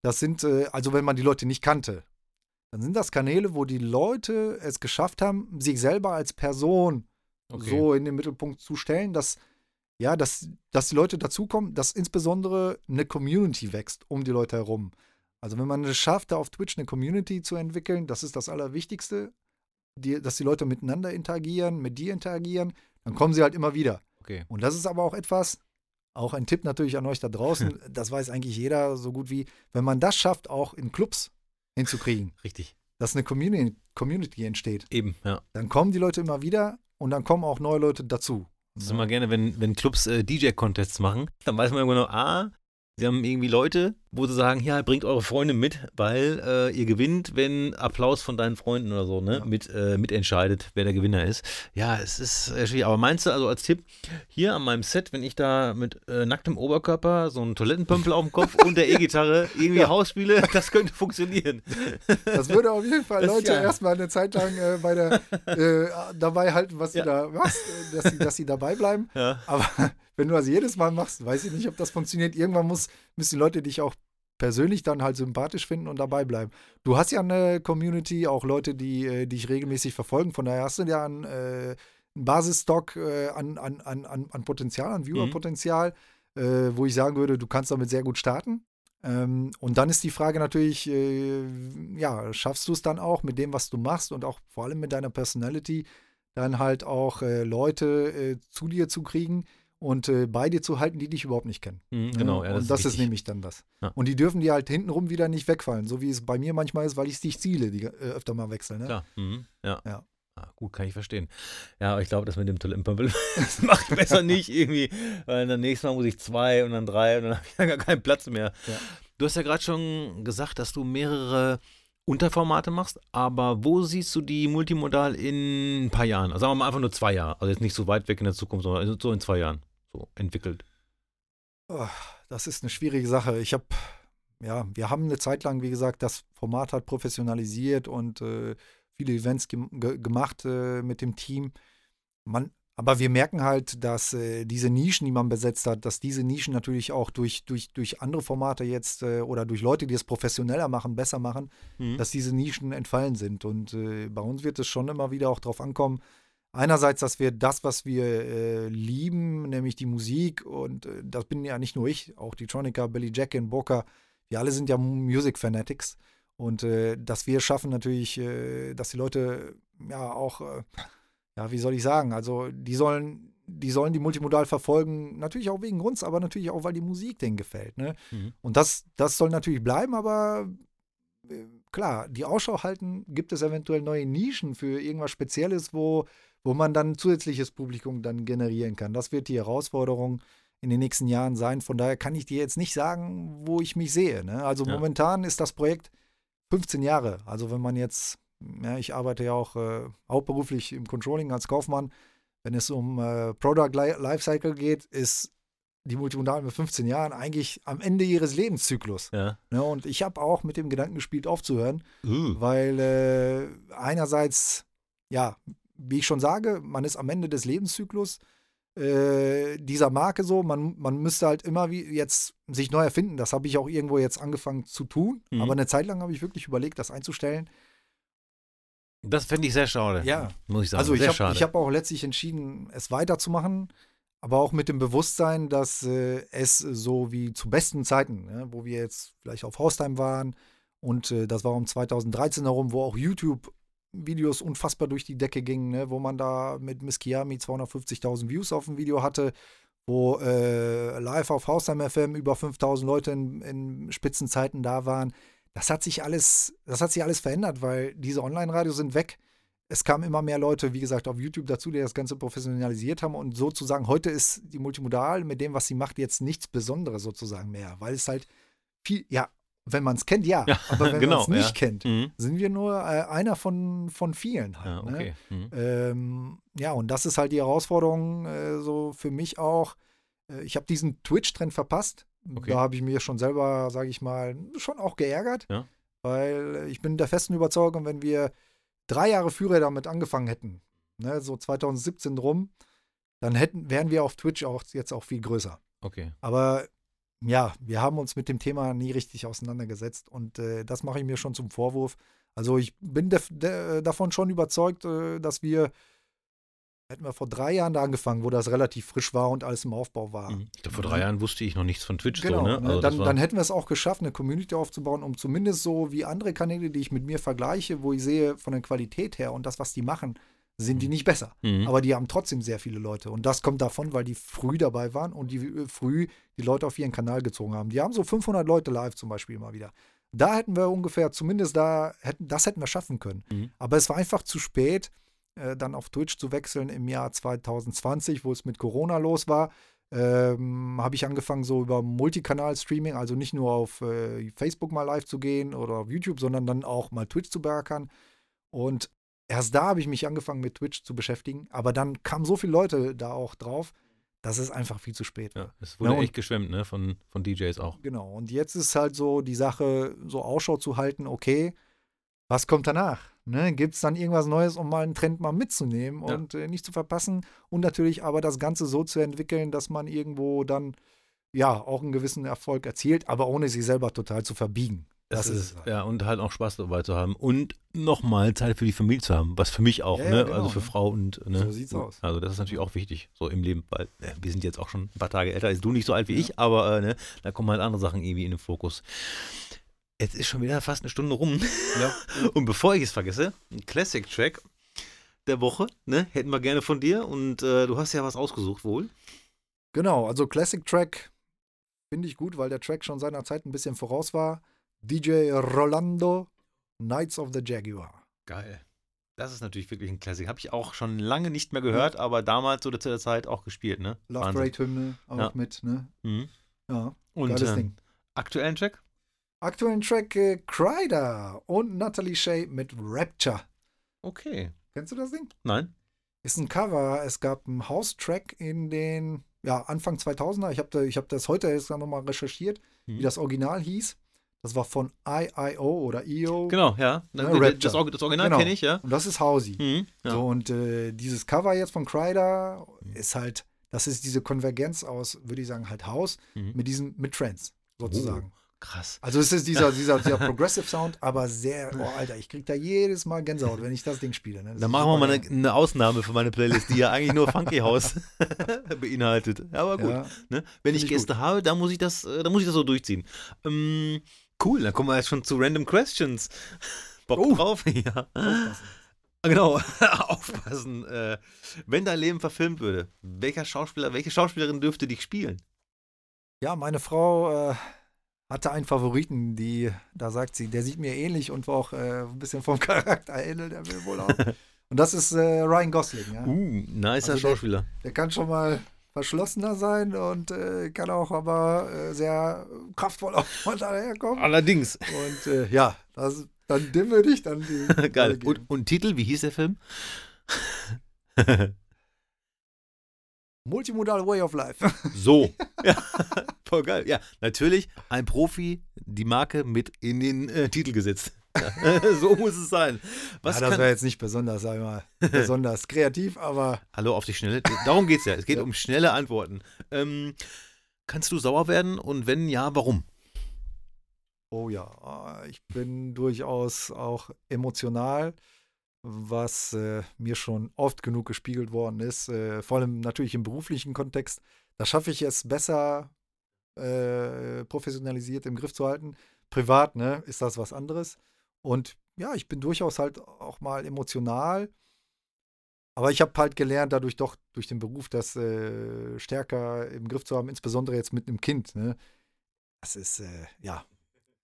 das sind, äh, also wenn man die Leute nicht kannte, dann sind das Kanäle, wo die Leute es geschafft haben, sich selber als Person okay. so in den Mittelpunkt zu stellen, dass, ja, dass, dass die Leute dazukommen, dass insbesondere eine Community wächst um die Leute herum. Also wenn man es schafft, da auf Twitch eine Community zu entwickeln, das ist das Allerwichtigste. Die, dass die Leute miteinander interagieren, mit dir interagieren, dann kommen sie halt immer wieder. Okay. Und das ist aber auch etwas, auch ein Tipp natürlich an euch da draußen, das weiß eigentlich jeder so gut wie, wenn man das schafft, auch in Clubs hinzukriegen. Richtig. Dass eine Community, Community entsteht. Eben, ja. Dann kommen die Leute immer wieder und dann kommen auch neue Leute dazu. Das ist immer gerne, wenn, wenn Clubs äh, D J-Contests machen, dann weiß man immer genau, ah, sie haben irgendwie Leute, wo sie sagen, ja, bringt eure Freunde mit, weil äh, ihr gewinnt, wenn Applaus von deinen Freunden oder so, ne, ja. mit, äh, mitentscheidet, wer der Gewinner ist. Ja, es ist schwierig. Aber meinst du, also als Tipp, hier an meinem Set, wenn ich da mit äh, nacktem Oberkörper so einen Toilettenpömpel auf dem Kopf und der E-Gitarre irgendwie ja. Hausspiele, das könnte funktionieren. Das würde auf jeden Fall das, Leute ja. erstmal eine Zeit lang äh, bei der, äh, dabei halten, was ja. du da machst, dass sie, dass sie dabei bleiben. Ja. Aber wenn du das jedes Mal machst, weiß ich nicht, ob das funktioniert. Irgendwann muss, müssen die Leute dich auch persönlich dann halt sympathisch finden und dabei bleiben. Du hast ja eine Community, auch Leute, die äh, dich regelmäßig verfolgen. Von daher hast du ja einen, äh, einen Basisstock äh, an, an, an, an Potenzial, an Viewer-Potenzial, mhm. äh, wo ich sagen würde, du kannst damit sehr gut starten. Ähm, und dann ist die Frage natürlich, äh, ja, schaffst du es dann auch mit dem, was du machst und auch vor allem mit deiner Personality, dann halt auch äh, Leute äh, zu dir zu kriegen, und äh, bei dir zu halten, die dich überhaupt nicht kennen. Mhm, genau, ja, das und das ist, ist nämlich dann das. Ja. Und die dürfen dir halt hintenrum wieder nicht wegfallen, so wie es bei mir manchmal ist, weil ich es nicht ziele, die äh, öfter mal wechseln. Ne? Klar, mhm. ja. ja. Ah, gut, kann ich verstehen. Ja, aber ich glaube, das mit dem Toilettenpömpel das mache ich besser nicht irgendwie, weil dann nächstes Mal muss ich zwei und dann drei und dann habe ich dann gar keinen Platz mehr. Ja. Du hast ja gerade schon gesagt, dass du mehrere Unterformate machst, aber wo siehst du die multimodal in ein paar Jahren? Also sagen wir mal einfach nur zwei Jahre, also jetzt nicht so weit weg in der Zukunft, sondern so in zwei Jahren. So entwickelt? Oh, das ist eine schwierige Sache. Ich habe, ja, wir haben eine Zeit lang, wie gesagt, das Format hat professionalisiert und äh, viele Events ge- ge- gemacht äh, mit dem Team. Man, aber wir merken halt, dass äh, diese Nischen, die man besetzt hat, dass diese Nischen natürlich auch durch, durch, durch andere Formate jetzt äh, oder durch Leute, die es professioneller machen, besser machen, mhm. dass diese Nischen entfallen sind. Und äh, bei uns wird es schon immer wieder auch drauf ankommen, einerseits, dass wir das, was wir äh, lieben, nämlich die Musik, und äh, das bin ja nicht nur ich, auch die Gintronics, Billy Jackin, Boriqua, wir alle sind ja Music Fanatics. Und äh, dass wir schaffen natürlich, äh, dass die Leute ja auch, äh, ja, wie soll ich sagen, also die sollen, die sollen die multimodal verfolgen, natürlich auch wegen uns, aber natürlich auch, weil die Musik denen gefällt. Ne? Mhm. Und das, das soll natürlich bleiben, aber äh, klar, die Ausschau halten, gibt es eventuell neue Nischen für irgendwas Spezielles, wo wo man dann zusätzliches Publikum dann generieren kann. Das wird die Herausforderung in den nächsten Jahren sein. Von daher kann ich dir jetzt nicht sagen, wo ich mich sehe. Ne? Also ja. momentan ist das Projekt fünfzehn Jahre. Also wenn man jetzt, ja, ich arbeite ja auch äh, hauptberuflich im Controlling als Kaufmann, wenn es um äh, Product Lifecycle geht, ist die Multimodal mit fünfzehn Jahren eigentlich am Ende ihres Lebenszyklus. Ja. Ne? Und ich habe auch mit dem Gedanken gespielt, aufzuhören, uh. weil äh, einerseits, ja, wie ich schon sage, man ist am Ende des Lebenszyklus äh, dieser Marke so, man, man müsste halt immer wie jetzt sich neu erfinden. Das habe ich auch irgendwo jetzt angefangen zu tun, mhm. aber eine Zeit lang habe ich wirklich überlegt, das einzustellen. Das fände ich sehr schade, ja. muss ich sagen. Also sehr ich habe hab auch letztlich entschieden, es weiterzumachen, aber auch mit dem Bewusstsein, dass äh, es so wie zu besten Zeiten, ja, wo wir jetzt vielleicht auf Haustime waren und äh, das war um zweitausenddreizehn herum, wo auch YouTube Videos unfassbar durch die Decke gingen, ne? Wo man da mit Miss Kiami zweihundertfünfzigtausend Views auf dem Video hatte, wo äh, live auf Haustime F M über fünftausend Leute in, in Spitzenzeiten da waren. Das hat sich alles, das hat sich alles verändert, weil diese Online-Radios sind weg. Es kamen immer mehr Leute, wie gesagt, auf YouTube dazu, die das Ganze professionalisiert haben, und sozusagen heute ist die Multimodal mit dem, was sie macht, jetzt nichts Besonderes sozusagen mehr, weil es halt viel, ja, wenn man es kennt, ja. ja. Aber wenn genau, man es nicht ja. kennt, mhm. sind wir nur äh, einer von, von vielen halt. Ja, okay. ne? mhm. ähm, ja, und das ist halt die Herausforderung äh, so für mich auch. Äh, ich habe diesen Twitch-Trend verpasst. Okay. Da habe ich mir schon selber, sage ich mal, schon auch geärgert. Ja. Weil ich bin der festen Überzeugung, wenn wir drei Jahre früher damit angefangen hätten, ne, so zweitausendsiebzehn rum, dann hätten, wären wir auf Twitch auch jetzt auch viel größer. Okay. Aber ja, wir haben uns mit dem Thema nie richtig auseinandergesetzt, und äh, das mache ich mir schon zum Vorwurf. Also ich bin def- de- davon schon überzeugt, äh, dass wir, hätten wir vor drei Jahren da angefangen, wo das relativ frisch war und alles im Aufbau war. Mhm. Ich glaub, vor drei Jahren wusste ich noch nichts von Twitch. Genau, so, ne? Also dann, war- dann hätten wir es auch geschafft, eine Community aufzubauen, um zumindest so wie andere Kanäle, die ich mit mir vergleiche, wo ich sehe von der Qualität her und das, was die machen, sind die nicht besser. Mhm. Aber die haben trotzdem sehr viele Leute. Und das kommt davon, weil die früh dabei waren und die früh die Leute auf ihren Kanal gezogen haben. Die haben so fünfhundert Leute live zum Beispiel mal wieder. Da hätten wir ungefähr, zumindest da, hätten, das hätten wir schaffen können. Mhm. Aber es war einfach zu spät, äh, dann auf Twitch zu wechseln im Jahr zweitausendzwanzig, wo es mit Corona los war. ähm, habe ich angefangen, so über Multikanal-Streaming, also nicht nur auf äh, Facebook mal live zu gehen oder auf YouTube, sondern dann auch mal Twitch zu beackern. Und erst da habe ich mich angefangen, mit Twitch zu beschäftigen. Aber dann kamen so viele Leute da auch drauf, dass es einfach viel zu spät war. Ja, es wurde ja, und, echt geschwemmt, ne? Von, von D Js auch. Genau. Und jetzt ist halt so die Sache, so Ausschau zu halten, okay, was kommt danach? Ne? Gibt es dann irgendwas Neues, um mal einen Trend mal mitzunehmen ja. und äh, nicht zu verpassen? Und natürlich aber das Ganze so zu entwickeln, dass man irgendwo dann ja auch einen gewissen Erfolg erzielt, aber ohne sich selber total zu verbiegen. Das, das ist, ist ja, und halt auch Spaß dabei zu haben und nochmal Zeit für die Familie zu haben, was für mich auch, ja, ne? Ja, genau, also für Frau und, ne? So sieht's aus. Also das ist natürlich auch wichtig, so im Leben, weil äh, wir sind jetzt auch schon ein paar Tage älter, ist du nicht so alt wie ja. ich, aber äh, ne? Da kommen halt andere Sachen irgendwie in den Fokus. Jetzt ist schon wieder fast eine Stunde rum ja. und bevor ich es vergesse, ein Classic-Track der Woche, ne? Hätten wir gerne von dir und äh, du hast ja was ausgesucht wohl. Genau, also Classic-Track finde ich gut, weil der Track schon seiner Zeit ein bisschen voraus war. D J Rolando, Knights of the Jaguar. Geil. Das ist natürlich wirklich ein Klassiker. Habe ich auch schon lange nicht mehr gehört, ja. aber damals oder zu der Zeit auch gespielt, ne? Love Parade-Hymne auch ja. mit, ne? Mhm. Ja, und, geiles äh, Ding. Aktuellen Track? Aktuellen Track äh, Kryder und Natalie Shay mit Rapture. Okay. Kennst du das Ding? Nein. Ist ein Cover. Es gab einen House-Track in den, ja, Anfang zweitausender. Ich habe da, ich hab das heute erst nochmal recherchiert, mhm. wie das Original hieß. Das war von I I O oder I O. Genau, ja. Ne, das, das Original genau. kenne ich, ja. Und das ist Housey. Mhm, ja. So, und äh, dieses Cover jetzt von Kryder ist halt, das ist diese Konvergenz aus, würde ich sagen, halt House mhm. mit diesem, mit Trance sozusagen. Oh, krass. Also es ist dieser, dieser, dieser Progressive Sound, aber sehr, oh Alter, ich kriege da jedes Mal Gänsehaut, wenn ich das Ding spiele. Ne? Dann machen wir mal eine, eine Ausnahme für meine Playlist, die ja eigentlich nur Funky House beinhaltet. Aber gut. Ja, ne? Wenn ich Gäste gut. habe, dann muss ich das, dann muss ich das so durchziehen. Ähm, Cool, dann kommen wir jetzt schon zu Random Questions. Bock oh. drauf? Ja. Aufpassen. Genau, aufpassen. Äh, wenn dein Leben verfilmt würde, welcher Schauspieler, welche Schauspielerin dürfte dich spielen? Ja, meine Frau äh, hatte einen Favoriten, die, da sagt sie, der sieht mir ähnlich und war auch äh, ein bisschen vom Charakter ähnelt, der will wohl auch. Und das ist äh, Ryan Gosling. Ja? Uh, nicer also Schauspieler. Der, der kann schon mal verschlossener sein und äh, kann auch aber äh, sehr kraftvoll auch von daherkommen. Allerdings. Und äh, ja, das, dann dimme dich, dann die Geil. Und, und Titel, wie hieß der Film? Multimodal Way of Life. So. Ja. Voll geil. Ja, natürlich ein Profi, die Marke mit in den äh, Titel gesetzt. So muss es sein. Was ja, das war jetzt nicht besonders, sag ich mal, besonders kreativ, aber... Hallo, auf die Schnelle. Darum geht's ja. Es geht ja. um schnelle Antworten. Ähm, kannst du sauer werden und wenn ja, warum? Oh ja, ich bin durchaus auch emotional, was äh, mir schon oft genug gespiegelt worden ist, äh, vor allem natürlich im beruflichen Kontext. Da schaffe ich es besser, äh, professionalisiert im Griff zu halten. Privat, ne, ist das was anderes. Und ja, ich bin durchaus halt auch mal emotional. Aber ich habe halt gelernt, dadurch doch durch den Beruf das äh, stärker im Griff zu haben, insbesondere jetzt mit einem Kind. Ne? Das ist, äh, ja,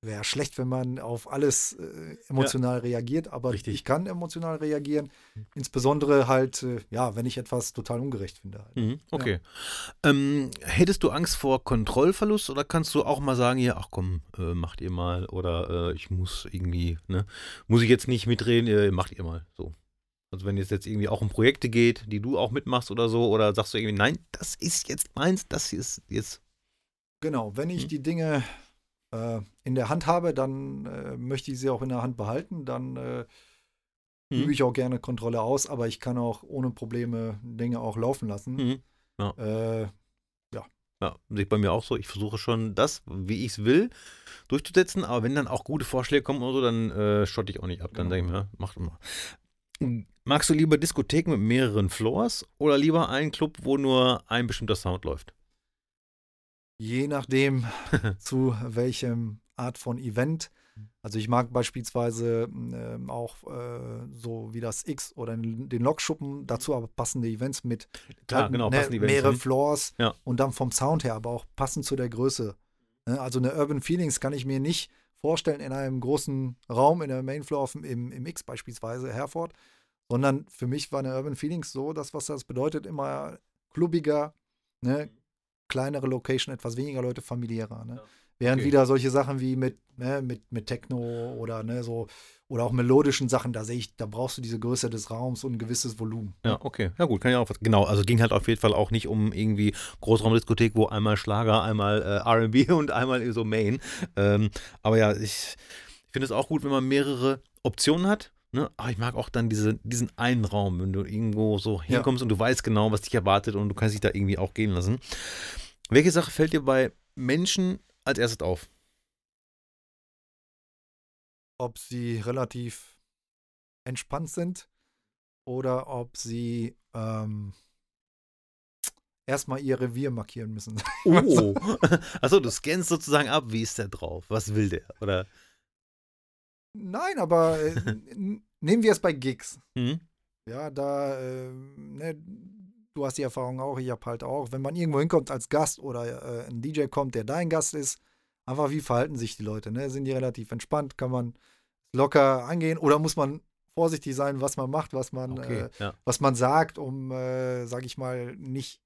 wäre schlecht, wenn man auf alles äh, emotional ja. reagiert. Aber Richtig. ich kann emotional reagieren. Insbesondere halt, äh, ja, wenn ich etwas total ungerecht finde. Halt. Mhm, okay. Ja. Ähm, hättest du Angst vor Kontrollverlust oder kannst du auch mal sagen, ja, ach komm, äh, macht ihr mal oder äh, ich muss irgendwie, ne, muss ich jetzt nicht mitreden, äh, macht ihr mal so. Also wenn es jetzt irgendwie auch um Projekte geht, die du auch mitmachst oder so, oder sagst du irgendwie, nein, das ist jetzt meins, das ist jetzt. Genau, wenn ich hm. die Dinge in der Hand habe, dann äh, möchte ich sie auch in der Hand behalten, dann äh, mhm. übe ich auch gerne Kontrolle aus, aber ich kann auch ohne Probleme Dinge auch laufen lassen. Mhm. Ja. Äh, ja. Ja, sieht bei mir auch so, ich versuche schon das, wie ich es will, durchzusetzen, aber wenn dann auch gute Vorschläge kommen oder so, dann äh, schotte ich auch nicht ab, dann genau. denke ich mir, ja, macht immer. Magst du lieber Diskotheken mit mehreren Floors oder lieber einen Club, wo nur ein bestimmter Sound läuft? Je nachdem, zu welchem Art von Event. Also ich mag beispielsweise ähm, auch äh, so wie das X oder den Lokschuppen, dazu aber passende Events mit Klar, halt, genau, ne, passende Events, mehrere Floors ja. und dann vom Sound her, aber auch passend zu der Größe. Also eine Urban Feelings kann ich mir nicht vorstellen in einem großen Raum, in der Mainfloor im, im X beispielsweise, Herford, sondern für mich war eine Urban Feelings so, das, was das bedeutet, immer klubbiger, ne, kleinere Location, etwas weniger Leute, familiärer. Ne? Ja. Während okay. wieder solche Sachen wie mit, ne, mit, mit Techno oder ne, so oder auch melodischen Sachen, da sehe ich, da brauchst du diese Größe des Raums und ein gewisses Volumen. Ja, okay. Ja gut, kann ich auch was. Genau, also ging halt auf jeden Fall auch nicht um irgendwie Großraumdiskothek, wo einmal Schlager, einmal äh, R and B und einmal so Main. Ähm, aber ja, ich finde es auch gut, wenn man mehrere Optionen hat. Ne? Aber ich mag auch dann diese, diesen einen Raum, wenn du irgendwo so hinkommst ja. und du weißt genau, was dich erwartet und du kannst dich da irgendwie auch gehen lassen. Welche Sache fällt dir bei Menschen als erstes auf? Ob sie relativ entspannt sind oder ob sie ähm, erstmal ihr Revier markieren müssen. Oh, achso, du scannst sozusagen ab, wie ist der drauf? Was will der? Oder? Nein, aber äh, nehmen wir es bei Gigs. Mhm. Ja, da, äh, ne, du hast die Erfahrung auch, ich habe halt auch, wenn man irgendwo hinkommt als Gast oder äh, ein D J kommt, der dein Gast ist, einfach wie verhalten sich die Leute, ne? Sind die relativ entspannt, kann man locker angehen oder muss man vorsichtig sein, was man macht, was man, okay, äh, ja. was man sagt, um, äh, sag ich mal, nicht,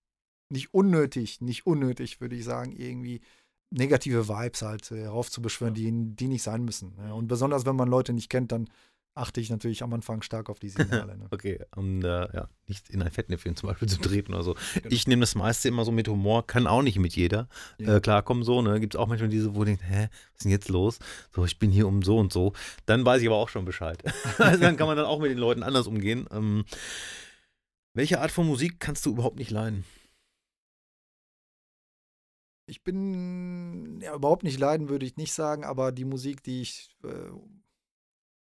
nicht unnötig, nicht unnötig, würde ich sagen, irgendwie negative Vibes halt heraufzubeschwören, ja. die, die nicht sein müssen. Ne? Und besonders, wenn man Leute nicht kennt, dann achte ich natürlich am Anfang stark auf die Signale. Ne? Okay, um äh, ja, nicht in ein Fettnäpfchen zum Beispiel zu treten oder so. Genau. Ich nehme das meiste immer so mit Humor, kann auch nicht mit jeder ja. äh, klarkommen so. Ne? Gibt es auch manchmal diese, wo ich denke, hä, was ist denn jetzt los? So, ich bin hier um so und so. Dann weiß ich aber auch schon Bescheid. Also dann kann man dann auch mit den Leuten anders umgehen. Ähm, welche Art von Musik kannst du überhaupt nicht leiden? Ich bin, ja, überhaupt nicht leiden würde ich nicht sagen, aber die Musik, die ich äh,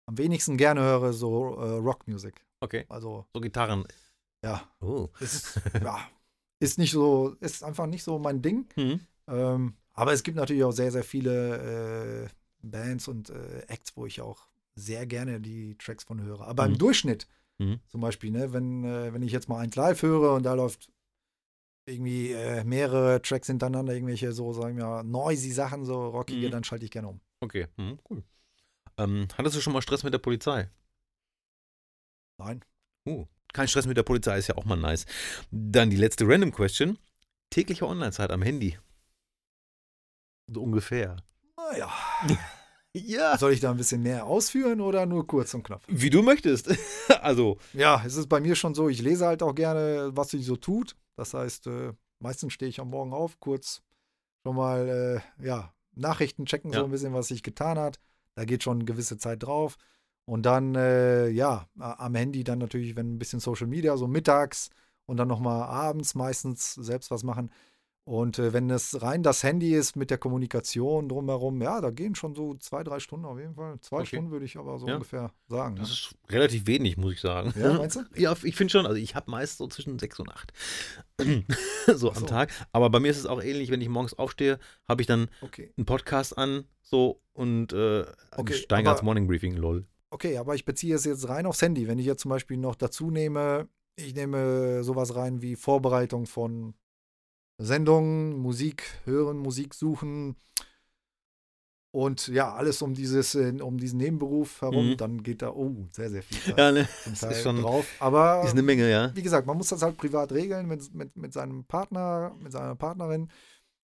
am wenigsten gerne höre, so äh, Rockmusik. Okay. Also so Gitarren. Ja. Oh. Ist, ja. Ist nicht so, ist einfach nicht so mein Ding. Mhm. Ähm, aber es gibt natürlich auch sehr, sehr viele äh, Bands und äh, Acts, wo ich auch sehr gerne die Tracks von höre. Aber mhm. im Durchschnitt, mhm. zum Beispiel, ne, wenn, äh, wenn ich jetzt mal eins live höre und da läuft irgendwie äh, mehrere Tracks hintereinander, irgendwelche so, sagen wir, noisy Sachen, so rockige, mhm. dann schalte ich gerne um. Okay, mhm, cool. Ähm, hattest du schon mal Stress mit der Polizei? Nein. Uh, kein Stress mit der Polizei, ist ja auch mal nice. Dann die letzte Random Question. Tägliche Online-Zeit am Handy. So ungefähr. Naja. Ja. Soll ich da ein bisschen mehr ausführen oder nur kurz und knapp? Wie du möchtest. Also. Ja, es ist bei mir schon so, ich lese halt auch gerne, was sie so tut. Das heißt, äh, meistens stehe ich am Morgen auf, kurz schon mal äh, ja, Nachrichten checken, ja. so ein bisschen, was sich getan hat. Da geht schon eine gewisse Zeit drauf. Und dann, äh, ja, am Handy dann natürlich, wenn ein bisschen Social Media, so mittags und dann nochmal abends meistens selbst was machen. Und äh, wenn es rein das Handy ist mit der Kommunikation drumherum, ja, da gehen schon so zwei, drei Stunden auf jeden Fall. Zwei okay. Stunden würde ich aber so ja. ungefähr sagen. Das ne? ist relativ wenig, muss ich sagen. Ja, meinst du? Ja, ich finde schon. Also ich habe meist so zwischen sechs und acht so, so am Tag. Aber bei mir ist es auch ähnlich, wenn ich morgens aufstehe, habe ich dann okay. einen Podcast an so und äh, okay, Steingarts Morning Briefing, lol. Okay, aber ich beziehe es jetzt rein aufs Handy. Wenn ich jetzt zum Beispiel noch dazu nehme, ich nehme sowas rein wie Vorbereitung von Sendungen, Musik hören, Musik suchen und ja, alles um dieses, um diesen Nebenberuf herum, mhm. dann geht da, oh, sehr, sehr viel Zeit ja, ne, zum Teil ist schon drauf. Aber ist eine Menge, ja. Wie gesagt, man muss das halt privat regeln mit, mit, mit seinem Partner, mit seiner Partnerin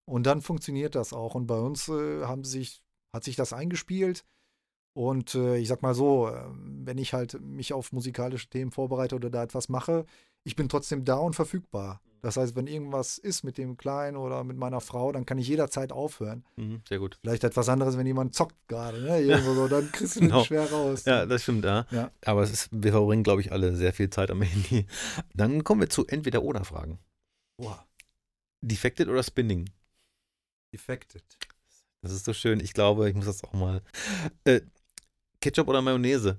und dann funktioniert das auch. Und bei uns äh, haben sich, hat sich das eingespielt und äh, ich sag mal so, äh, wenn ich halt mich auf musikalische Themen vorbereite oder da etwas mache, ich bin trotzdem da und verfügbar. Das heißt, wenn irgendwas ist mit dem Kleinen oder mit meiner Frau, dann kann ich jederzeit aufhören. Mhm, sehr gut. Vielleicht etwas anderes, wenn jemand zockt gerade, ne? Irgendwo so, dann kriegst du den genau. schwer raus. Ja, das stimmt, ja. ja. Aber es ist, wir verbringen, glaube ich, alle sehr viel Zeit am Handy. Dann kommen wir zu Entweder-Oder-Fragen. Boah. Defected oder Spinning? Defected. Das ist so schön. Ich glaube, ich muss das auch mal. Äh, Ketchup oder Mayonnaise?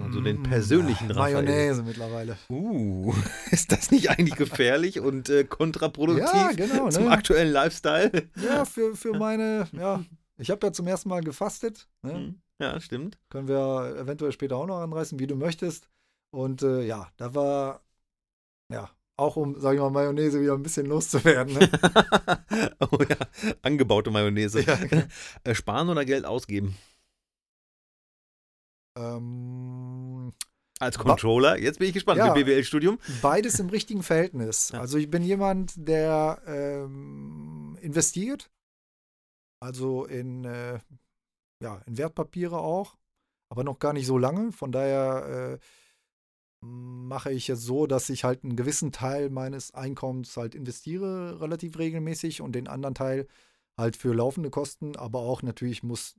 Also den persönlichen Raphael. Mayonnaise mittlerweile. Uh, ist das nicht eigentlich gefährlich und äh, kontraproduktiv ja, genau, zum ne? aktuellen Lifestyle? Ja, für, für meine, ja, ich habe ja zum ersten Mal gefastet. Ne? Ja, stimmt. Können wir eventuell später auch noch anreißen, wie du möchtest. Und äh, ja, da war, ja, auch um, sag ich mal, Mayonnaise wieder ein bisschen loszuwerden. Ne? Oh ja, angebaute Mayonnaise. Ja, okay. äh, sparen oder Geld ausgeben? Als Controller, jetzt bin ich gespannt, ja, mit B W L-Studium. Beides im richtigen Verhältnis. Ja. Also ich bin jemand, der ähm, investiert, also in, äh, ja, in Wertpapiere auch, aber noch gar nicht so lange. Von daher äh, mache ich es so, dass ich halt einen gewissen Teil meines Einkommens halt investiere, relativ regelmäßig, und den anderen Teil halt für laufende Kosten, aber auch natürlich muss,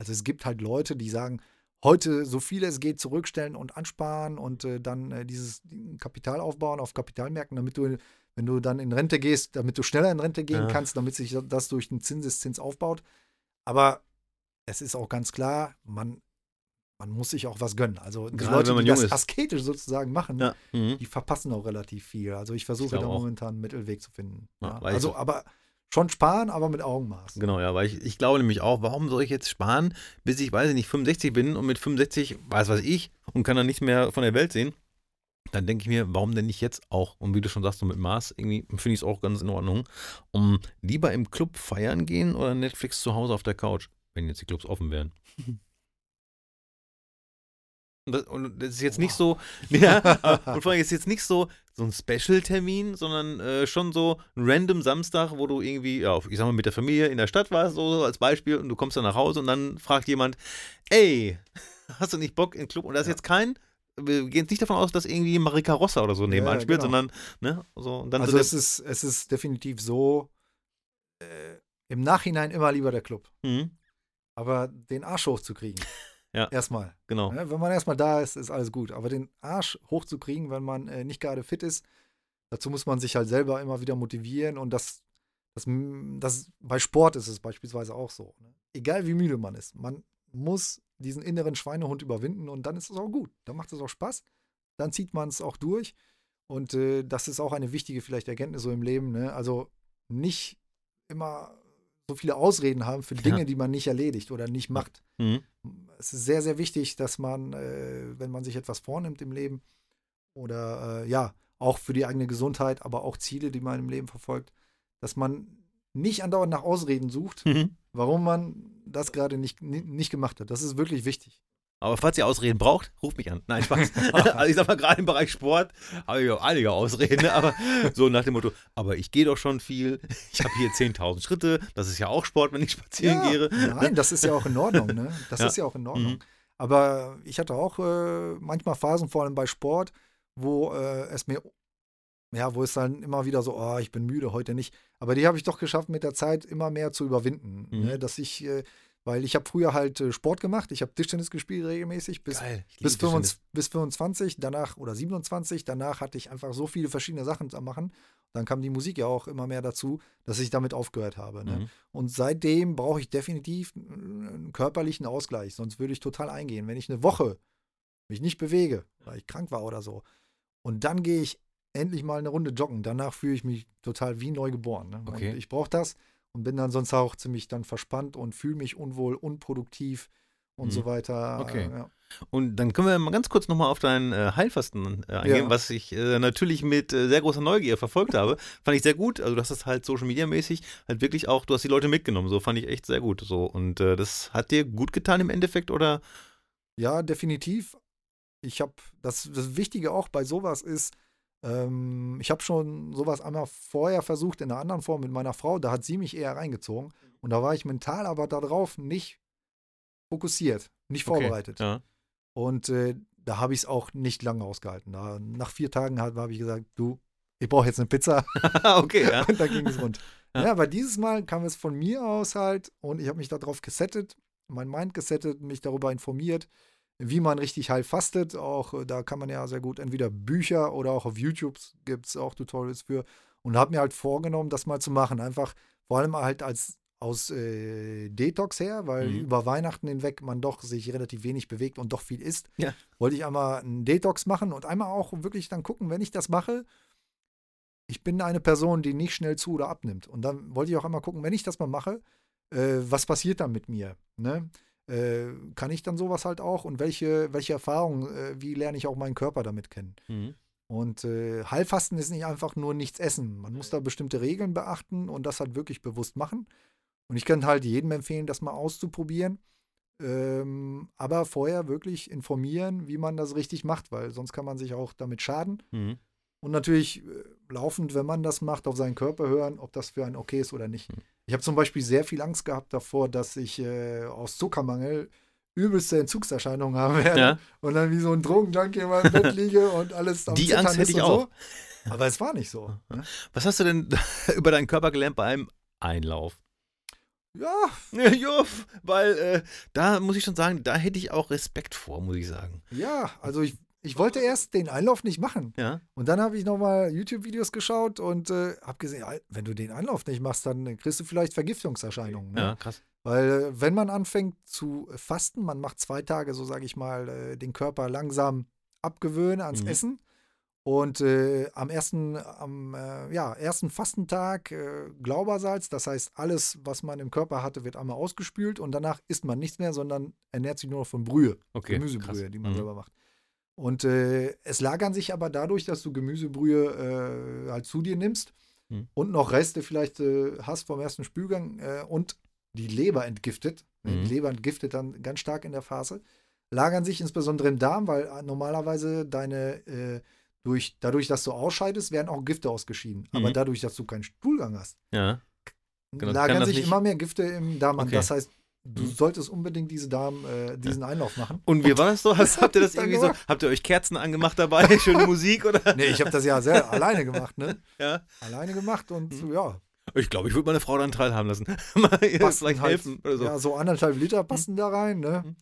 also es gibt halt Leute, die sagen, heute so viel es geht zurückstellen und ansparen und äh, dann äh, dieses Kapital aufbauen auf Kapitalmärkten, damit du, wenn du dann in Rente gehst, damit du schneller in Rente gehen ja. kannst, damit sich das durch den Zinseszins aufbaut. Aber es ist auch ganz klar, man, man muss sich auch was gönnen. Also die Gerade Leute, wenn man die jung das ist. asketisch sozusagen machen, ja. mhm. die verpassen auch relativ viel. Also ich versuche da momentan einen Mittelweg zu finden. Ja, ja. Also aber schon sparen, aber mit Augenmaß. Genau, ja, weil ich, ich glaube nämlich auch, warum soll ich jetzt sparen, bis ich, weiß ich nicht, fünfundsechzig bin und mit fünfundsechzig, was weiß ich, und kann dann nichts mehr von der Welt sehen. Dann denke ich mir, warum denn nicht jetzt auch? Und wie du schon sagst, so mit Maß, irgendwie finde ich es auch ganz in Ordnung. Um lieber im Club feiern gehen oder Netflix zu Hause auf der Couch, wenn jetzt die Clubs offen wären. Und das, und das ist jetzt wow. nicht so, ja, und vor allem ist jetzt nicht so, so ein Special-Termin, sondern äh, schon so ein random Samstag, wo du irgendwie, ja, ich sag mal, mit der Familie in der Stadt warst, so als Beispiel, und du kommst dann nach Hause und dann fragt jemand, ey, hast du nicht Bock in den Club? Und da ist ja. jetzt kein, wir gehen jetzt nicht davon aus, dass irgendwie Marika Rossa oder so nebenan ja, spielt, genau. sondern, ne, so. Und dann also so es, ist, es ist definitiv so, äh, im Nachhinein immer lieber der Club. Mhm. Aber den Arsch hochzukriegen. Ja, erstmal. Genau. Ja, wenn man erstmal da ist, ist alles gut. Aber den Arsch hochzukriegen, wenn man äh, nicht gerade fit ist, dazu muss man sich halt selber immer wieder motivieren. Und das, das, das bei Sport ist es beispielsweise auch so. Ne? Egal wie müde man ist, man muss diesen inneren Schweinehund überwinden und dann ist es auch gut. Dann macht es auch Spaß. Dann zieht man es auch durch. Und äh, das ist auch eine wichtige vielleicht Erkenntnis so im Leben. Ne? Also nicht immer so viele Ausreden haben für Dinge, ja. die man nicht erledigt oder nicht macht. Mhm. Es ist sehr, sehr wichtig, dass man, äh, wenn man sich etwas vornimmt im Leben oder äh, ja, auch für die eigene Gesundheit, aber auch Ziele, die man im Leben verfolgt, dass man nicht andauernd nach Ausreden sucht, mhm. warum man das gerade nicht, nicht gemacht hat. Das ist wirklich wichtig. Aber falls ihr Ausreden braucht, ruft mich an. Nein, Spaß. Also ich sag mal, gerade im Bereich Sport habe ich auch einige Ausreden, aber so nach dem Motto, aber ich gehe doch schon viel, ich habe hier zehntausend Schritte, das ist ja auch Sport, wenn ich spazieren ja, gehe. Nein, das ist ja auch in Ordnung, ne? Das ja. ist ja auch in Ordnung. Mhm. Aber ich hatte auch äh, manchmal Phasen, vor allem bei Sport, wo äh, es mir, ja, wo es dann immer wieder so, oh, ich bin müde, heute nicht. Aber die habe ich doch geschafft, mit der Zeit immer mehr zu überwinden, mhm. ne? Dass ich äh, Weil ich habe früher halt äh, Sport gemacht, ich habe Tischtennis gespielt regelmäßig bis, Geil, bis, fünfundzwanzig, bis fünfundzwanzig, danach oder siebenundzwanzig, danach hatte ich einfach so viele verschiedene Sachen am Machen. Dann kam die Musik ja auch immer mehr dazu, dass ich damit aufgehört habe. Ne? Mhm. Und seitdem brauche ich definitiv einen körperlichen Ausgleich, sonst würde ich total eingehen. Wenn ich eine Woche mich nicht bewege, weil ich krank war oder so, und dann gehe ich endlich mal eine Runde joggen, danach fühle ich mich total wie neu geboren. Ne? Okay. Und ich brauche das. Und bin dann sonst auch ziemlich dann verspannt und fühle mich unwohl, unproduktiv und mhm. so weiter. Okay. Äh, ja. Und dann können wir mal ganz kurz nochmal auf deinen äh, Heilfasten äh, eingehen, ja. was ich äh, natürlich mit äh, sehr großer Neugier verfolgt habe. Fand ich sehr gut. Also du hast das halt Social Media mäßig halt wirklich auch, du hast die Leute mitgenommen. So fand ich echt sehr gut. So. Und äh, das hat dir gut getan im Endeffekt, oder? Ja, definitiv. Ich habe, das, das Wichtige auch bei sowas ist, ich habe schon sowas einmal vorher versucht, in einer anderen Form mit meiner Frau, da hat sie mich eher reingezogen und da war ich mental aber darauf nicht fokussiert, nicht vorbereitet. Okay, ja. Und äh, da habe ich es auch nicht lange ausgehalten. Da, nach vier Tagen habe ich gesagt, du, ich brauche jetzt eine Pizza. Okay, ja. Und dann ging es rund. Ja. Ja, aber dieses Mal kam es von mir aus halt und ich habe mich darauf gesettet, mein Mind gesettet, mich darüber informiert, wie man richtig heil fastet, auch da kann man ja sehr gut entweder Bücher oder auch auf YouTube gibt es auch Tutorials für und habe mir halt vorgenommen, das mal zu machen. Einfach vor allem halt als aus äh, Detox her, weil mhm. über Weihnachten hinweg man doch sich relativ wenig bewegt und doch viel isst. Ja. Wollte ich einmal einen Detox machen und einmal auch wirklich dann gucken, wenn ich das mache, ich bin eine Person, die nicht schnell zu oder abnimmt. Und dann wollte ich auch einmal gucken, wenn ich das mal mache, äh, was passiert dann mit mir, ne? Kann ich dann sowas halt auch und welche, welche Erfahrungen, äh, wie lerne ich auch meinen Körper damit kennen? Mhm. Und äh, Heilfasten ist nicht einfach nur nichts essen. Man muss da bestimmte Regeln beachten und das halt wirklich bewusst machen. Und ich kann halt jedem empfehlen, das mal auszuprobieren. Ähm, aber vorher wirklich informieren, wie man das richtig macht, weil sonst kann man sich auch damit schaden. Mhm. Und natürlich äh, laufend, wenn man das macht, auf seinen Körper hören, ob das für einen okay ist oder nicht. Mhm. Ich habe zum Beispiel sehr viel Angst gehabt davor, dass ich äh, aus Zuckermangel übelste Entzugserscheinungen haben werde. Ja. Und dann wie so ein Drogenjunkie in meinem Bett liege und alles am Die Angst hätte ich auch. So. Aber es war nicht so. Ne? Was hast du denn über deinen Körper gelernt bei einem Einlauf? Ja. ja, weil äh, da muss ich schon sagen, da hätte ich auch Respekt vor, muss ich sagen. Ja, also ich, ich wollte erst den Einlauf nicht machen. Ja. Und dann habe ich nochmal YouTube-Videos geschaut und äh, habe gesehen, wenn du den Einlauf nicht machst, dann kriegst du vielleicht Vergiftungserscheinungen. Ne? Ja, krass. Weil wenn man anfängt zu fasten, man macht zwei Tage, so sage ich mal, den Körper langsam abgewöhnen ans mhm. Essen. Und äh, am ersten, am äh, ja, ersten Fastentag äh, Glaubersalz, das heißt, alles, was man im Körper hatte, wird einmal ausgespült und danach isst man nichts mehr, sondern ernährt sich nur noch von Brühe, okay, Gemüsebrühe, krass. Die man mhm. selber macht. Und äh, es lagern sich aber dadurch, dass du Gemüsebrühe äh, halt zu dir nimmst mhm. und noch Reste vielleicht äh, hast vom ersten Spülgang äh, und die Leber entgiftet. Mhm. Die Leber entgiftet dann ganz stark in der Phase. Lagern sich insbesondere im Darm, weil äh, normalerweise deine äh, Durch, dadurch, dass du ausscheidest, werden auch Gifte ausgeschieden. Mhm. Aber dadurch, dass du keinen Stuhlgang hast, ja. genau, lagern sich nicht. immer mehr Gifte im Darm an. Okay. Das heißt, du mhm. solltest unbedingt diese Darm, äh, diesen ja. Einlauf machen. Und wie war das so? Was, habt ihr das irgendwie so? Habt ihr euch Kerzen angemacht dabei? Schöne Musik? Oder? Nee, ich habe das ja sehr alleine gemacht. Ne? Ja. Alleine gemacht und mhm. ja. Ich glaube, ich würde meine Frau daran teilhaben lassen. Mal vielleicht halt, helfen oder so. Ja, so anderthalb Liter passen mhm. da rein, ne? Mhm.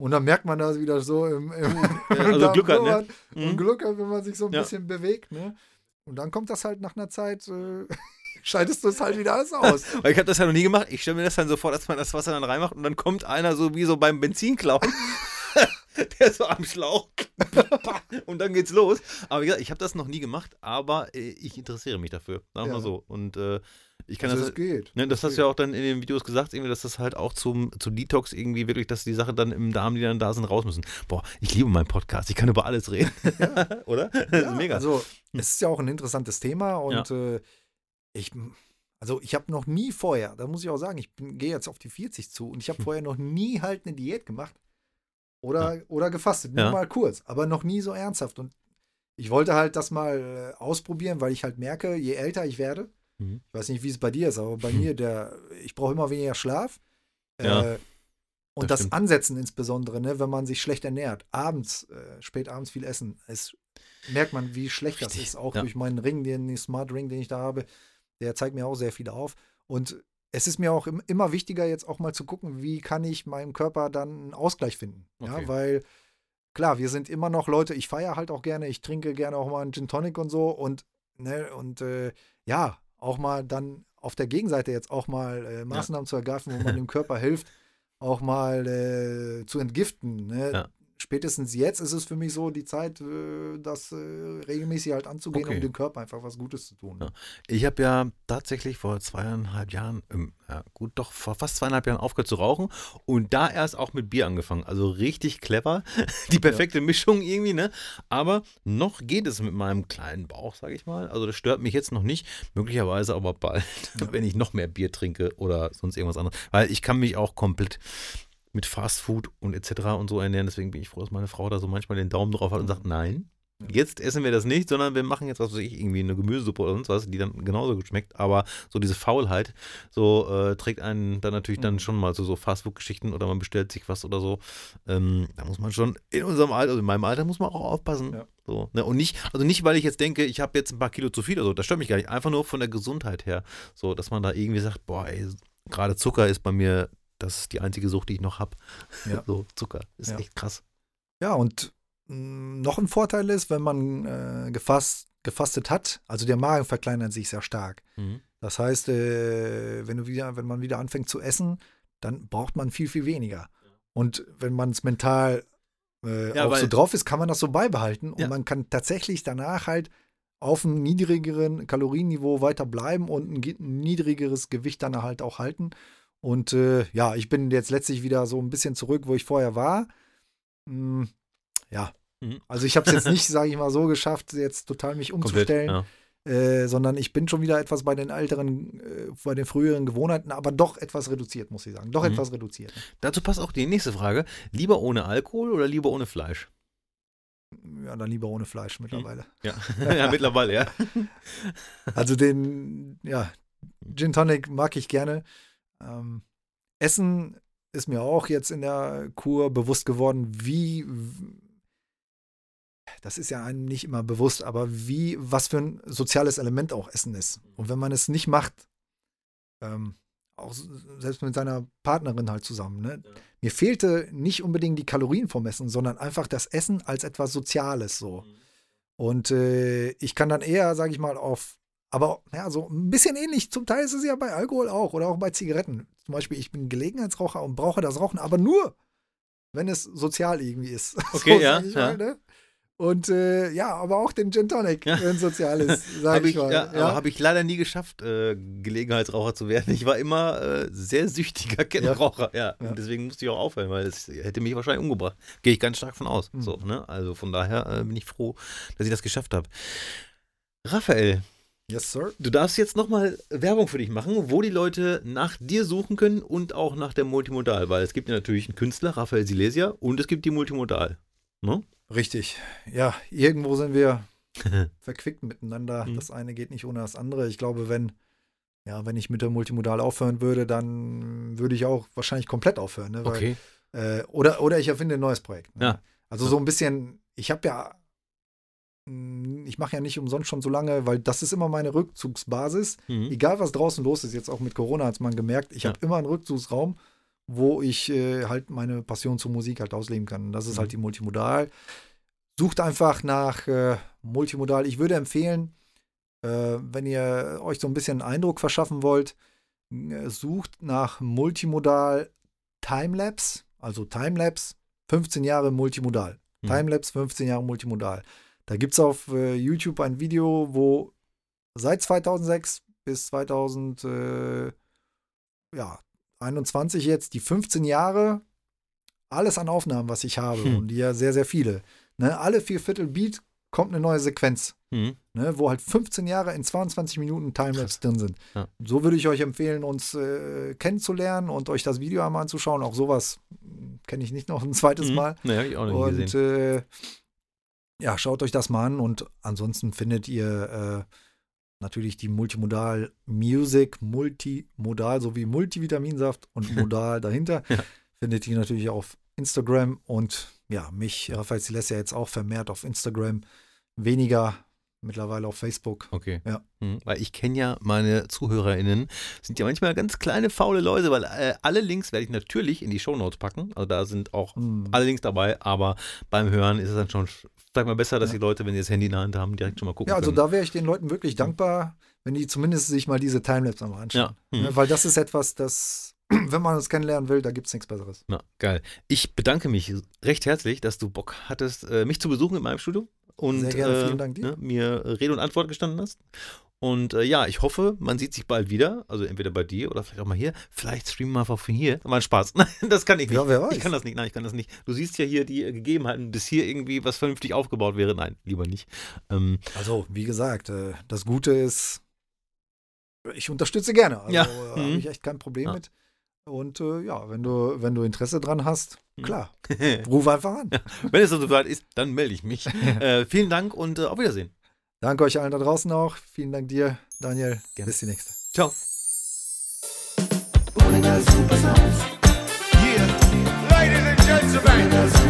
Und dann merkt man das wieder so im, im ja, also Glück hat, ne? Und mhm. Glück hat, wenn man sich so ein ja. bisschen bewegt. Ne? Und dann kommt das halt nach einer Zeit, äh, scheidest du es halt wieder alles aus. Weil ich habe das ja noch nie gemacht. Ich stelle mir das dann so vor, dass man das Wasser dann reinmacht und dann kommt einer so wie so beim Benzinklauen, der so am Schlauch und dann geht's los. Aber wie gesagt, ich habe das noch nie gemacht, aber ich interessiere mich dafür. Sagen wir ja. mal so. Und äh, Ich kann also das, das geht. Ne, das, das hast du ja auch dann in den Videos gesagt, irgendwie, dass das halt auch zum, zum Detox irgendwie wirklich, dass die Sachen dann im Darm, die dann da sind, raus müssen. Boah, ich liebe meinen Podcast, ich kann über alles reden. Ja. Oder? Das ja, ist mega. Also, es ist ja auch ein interessantes Thema und ja. äh, ich, also ich habe noch nie vorher, da muss ich auch sagen, ich gehe jetzt auf die vierzig zu und ich habe hm. vorher noch nie halt eine Diät gemacht oder, ja. oder gefastet, nur ja. mal kurz, aber noch nie so ernsthaft. Und ich wollte halt das mal ausprobieren, weil ich halt merke, je älter ich werde, ich weiß nicht, wie es bei dir ist, aber bei hm. mir, der, ich brauche immer weniger Schlaf. Ja, äh, und das, das Ansetzen insbesondere, ne, wenn man sich schlecht ernährt, abends, äh, spätabends viel essen, es, merkt man, wie schlecht Richtig. Das ist. Auch ja. durch meinen Ring, den Smart Ring, den ich da habe, der zeigt mir auch sehr viel auf. Und es ist mir auch im, immer wichtiger, jetzt auch mal zu gucken, wie kann ich meinem Körper dann einen Ausgleich finden. Okay. Ja, weil klar, wir sind immer noch Leute, ich feiere halt auch gerne, ich trinke gerne auch mal einen Gin Tonic und so und, ne, und äh, ja, auch mal dann auf der Gegenseite jetzt auch mal äh, Maßnahmen ja. zu ergreifen, wo man dem Körper hilft, auch mal äh, zu entgiften. Ne? Ja. Spätestens jetzt ist es für mich so die Zeit, äh, das äh, regelmäßig halt anzugehen, okay. um dem Körper einfach was Gutes zu tun. Ne? Ja. Ich habe ja tatsächlich vor zweieinhalb Jahren, ähm, ja gut, doch vor fast zweieinhalb Jahren aufgehört zu rauchen und da erst auch mit Bier angefangen. Also richtig clever, die perfekte ja. Mischung irgendwie, ne? Aber noch geht es mit meinem kleinen Bauch, sage ich mal. Also das stört mich jetzt noch nicht, möglicherweise aber bald, ja. wenn ich noch mehr Bier trinke oder sonst irgendwas anderes. Weil ich kann mich auch komplett mit Fastfood und et cetera und so ernähren. Deswegen bin ich froh, dass meine Frau da so manchmal den Daumen drauf hat und sagt, nein, jetzt essen wir das nicht, sondern wir machen jetzt, was weiß ich, irgendwie eine Gemüsesuppe oder sonst was, die dann genauso gut schmeckt. Aber so diese Faulheit, so äh, trägt einen dann natürlich dann schon mal zu so, so Fastfood-Geschichten oder man bestellt sich was oder so. Ähm, da muss man schon in unserem Alter, also in meinem Alter muss man auch aufpassen. Ja. So, ne? Und nicht, also nicht, weil ich jetzt denke, ich habe jetzt ein paar Kilo zu viel oder so, das stört mich gar nicht. Einfach nur von der Gesundheit her, so, dass man da irgendwie sagt, boah, ey, gerade Zucker ist bei mir das ist die einzige Sucht, die ich noch habe. Ja. So Zucker. Ist ja. echt krass. Ja, und mh, noch ein Vorteil ist, wenn man äh, gefasst, gefastet hat, also der Magen verkleinert sich sehr stark. Mhm. Das heißt, äh, wenn du wieder, wenn man wieder anfängt zu essen, dann braucht man viel, viel weniger. Und wenn man es mental äh, ja, auch so drauf ist, kann man das so beibehalten. Ja. Und man kann tatsächlich danach halt auf einem niedrigeren Kalorienniveau weiter bleiben und ein, ein niedrigeres Gewicht dann halt auch halten. Und äh, ja, ich bin jetzt letztlich wieder so ein bisschen zurück, wo ich vorher war. Mm, ja, mhm. also ich habe es jetzt nicht, sage ich mal so, geschafft, jetzt total mich umzustellen. Komplett, äh, sondern ich bin schon wieder etwas bei den älteren, äh, bei den früheren Gewohnheiten, aber doch etwas reduziert, muss ich sagen. Doch mhm. etwas reduziert. Dazu passt auch die nächste Frage. Lieber ohne Alkohol oder lieber ohne Fleisch? Ja, dann lieber ohne Fleisch mittlerweile. Ja, ja mittlerweile, ja. Also den, ja, Gin Tonic mag ich gerne. Ähm, Essen ist mir auch jetzt in der Kur bewusst geworden, wie, das ist ja einem nicht immer bewusst, aber wie, was für ein soziales Element auch Essen ist. Und wenn man es nicht macht, ähm, auch selbst mit seiner Partnerin halt zusammen, ne? Ja. Mir fehlte nicht unbedingt die Kalorien vom Essen, sondern einfach das Essen als etwas Soziales so. Mhm. Und äh, ich kann dann eher, sage ich mal, auf, aber ja, so ein bisschen ähnlich, zum Teil ist es ja bei Alkohol auch oder auch bei Zigaretten. Zum Beispiel, ich bin Gelegenheitsraucher und brauche das Rauchen, aber nur, wenn es sozial irgendwie ist. Okay, so, ja. ja. Mal, ne? Und äh, ja, aber auch den Gin Tonic, ja. wenn es sozial ist, sag ich, ich mal. Ja, ja? Habe ich leider nie geschafft, äh, Gelegenheitsraucher zu werden. Ich war immer äh, sehr süchtiger Kettenraucher. Ja. Ja. Ja. Deswegen musste ich auch aufhören, weil es hätte mich wahrscheinlich umgebracht. Gehe ich ganz stark von aus. Mhm. So, ne? Also von daher äh, bin ich froh, dass ich das geschafft habe. Raphael. Yes, sir. Du darfst jetzt nochmal Werbung für dich machen, wo die Leute nach dir suchen können und auch nach der Multimodal, weil es gibt ja natürlich einen Künstler, Raphael Silesia, und es gibt die Multimodal. Ne? Richtig. Ja, irgendwo sind wir verquickt miteinander. Mhm. Das eine geht nicht ohne das andere. Ich glaube, wenn, ja, wenn ich mit der Multimodal aufhören würde, dann würde ich auch wahrscheinlich komplett aufhören. Ne? Weil, okay. Äh, oder, oder ich erfinde ein neues Projekt. Ne? Ja. Also so ein bisschen, ich habe ja Ich mache ja nicht umsonst schon so lange, weil das ist immer meine Rückzugsbasis. Mhm. Egal, was draußen los ist, jetzt auch mit Corona hat man gemerkt, ich ja. habe immer einen Rückzugsraum, wo ich äh, halt meine Passion zur Musik halt ausleben kann. Und das ist mhm. halt die Multimodal. Sucht einfach nach äh, Multimodal. Ich würde empfehlen, äh, wenn ihr euch so ein bisschen einen Eindruck verschaffen wollt, äh, sucht nach Multimodal Timelapse, also Timelapse, fünfzehn Jahre Multimodal. Mhm. Timelapse, fünfzehn Jahre Multimodal. Da gibt es auf äh, YouTube ein Video, wo seit zweitausendsechs bis zweitausendeinundzwanzig jetzt die fünfzehn Jahre alles an Aufnahmen, was ich habe, hm. und die ja sehr, sehr viele. Ne, alle vier Viertel Beat kommt eine neue Sequenz, hm. ne, wo halt fünfzehn Jahre in zweiundzwanzig Minuten Timelapse drin sind. Ja. So würde ich euch empfehlen, uns äh, kennenzulernen und euch das Video einmal anzuschauen. Auch sowas kenne ich nicht noch ein zweites hm. Mal. Nee, hab ich auch noch nie gesehen. Und, äh, ja, schaut euch das mal an und ansonsten findet ihr äh, natürlich die Multimodal Music, Multimodal sowie Multivitaminsaft und Modal dahinter. Ja. Findet ihr natürlich auf Instagram und ja, mich, Raphael Celestia, jetzt auch vermehrt auf Instagram, weniger mittlerweile auf Facebook. Okay. Ja. Mhm, weil ich kenne ja meine ZuhörerInnen, sind ja manchmal ganz kleine, faule Läuse, weil äh, alle Links werde ich natürlich in die Shownotes packen. Also da sind auch mhm. alle Links dabei, aber beim Hören ist es dann schon sag mal besser, dass ja. die Leute, wenn sie das Handy in der Hand haben, direkt schon mal gucken. Ja, also können. Da wäre ich den Leuten wirklich dankbar, wenn die zumindest sich mal diese Timelapse einmal anschauen. Ja. Mhm. Ja, weil das ist etwas, das, wenn man uns kennenlernen will, da gibt es nichts Besseres. Na, geil. Ich bedanke mich recht herzlich, dass du Bock hattest, mich zu besuchen in meinem Studio und sehr gerne. Äh, vielen Dank dir. Ne, mir Rede und Antwort gestanden hast. Und äh, ja, ich hoffe, man sieht sich bald wieder. Also entweder bei dir oder vielleicht auch mal hier. Vielleicht streamen wir einfach von hier. Mal Spaß. Nein, das kann ich nicht. Ja, wer weiß. Ich kann das nicht. Nein, ich kann das nicht. Du siehst ja hier die Gegebenheiten, bis hier irgendwie was vernünftig aufgebaut wäre. Nein, lieber nicht. Ähm, also, wie gesagt, äh, das Gute ist, ich unterstütze gerne. Also ja. äh, habe mhm. ich echt kein Problem ja. mit. Und äh, ja, wenn du, wenn du Interesse dran hast, klar, mhm. ruf einfach an. Ja. Wenn es so weit ist, dann melde ich mich. äh, vielen Dank und äh, auf Wiedersehen. Danke euch allen da draußen auch. Vielen Dank dir, Daniel. Gerne. Bis die nächste. Ciao. Bollinger Super Sounds. Yeah. Ladies and gentlemen.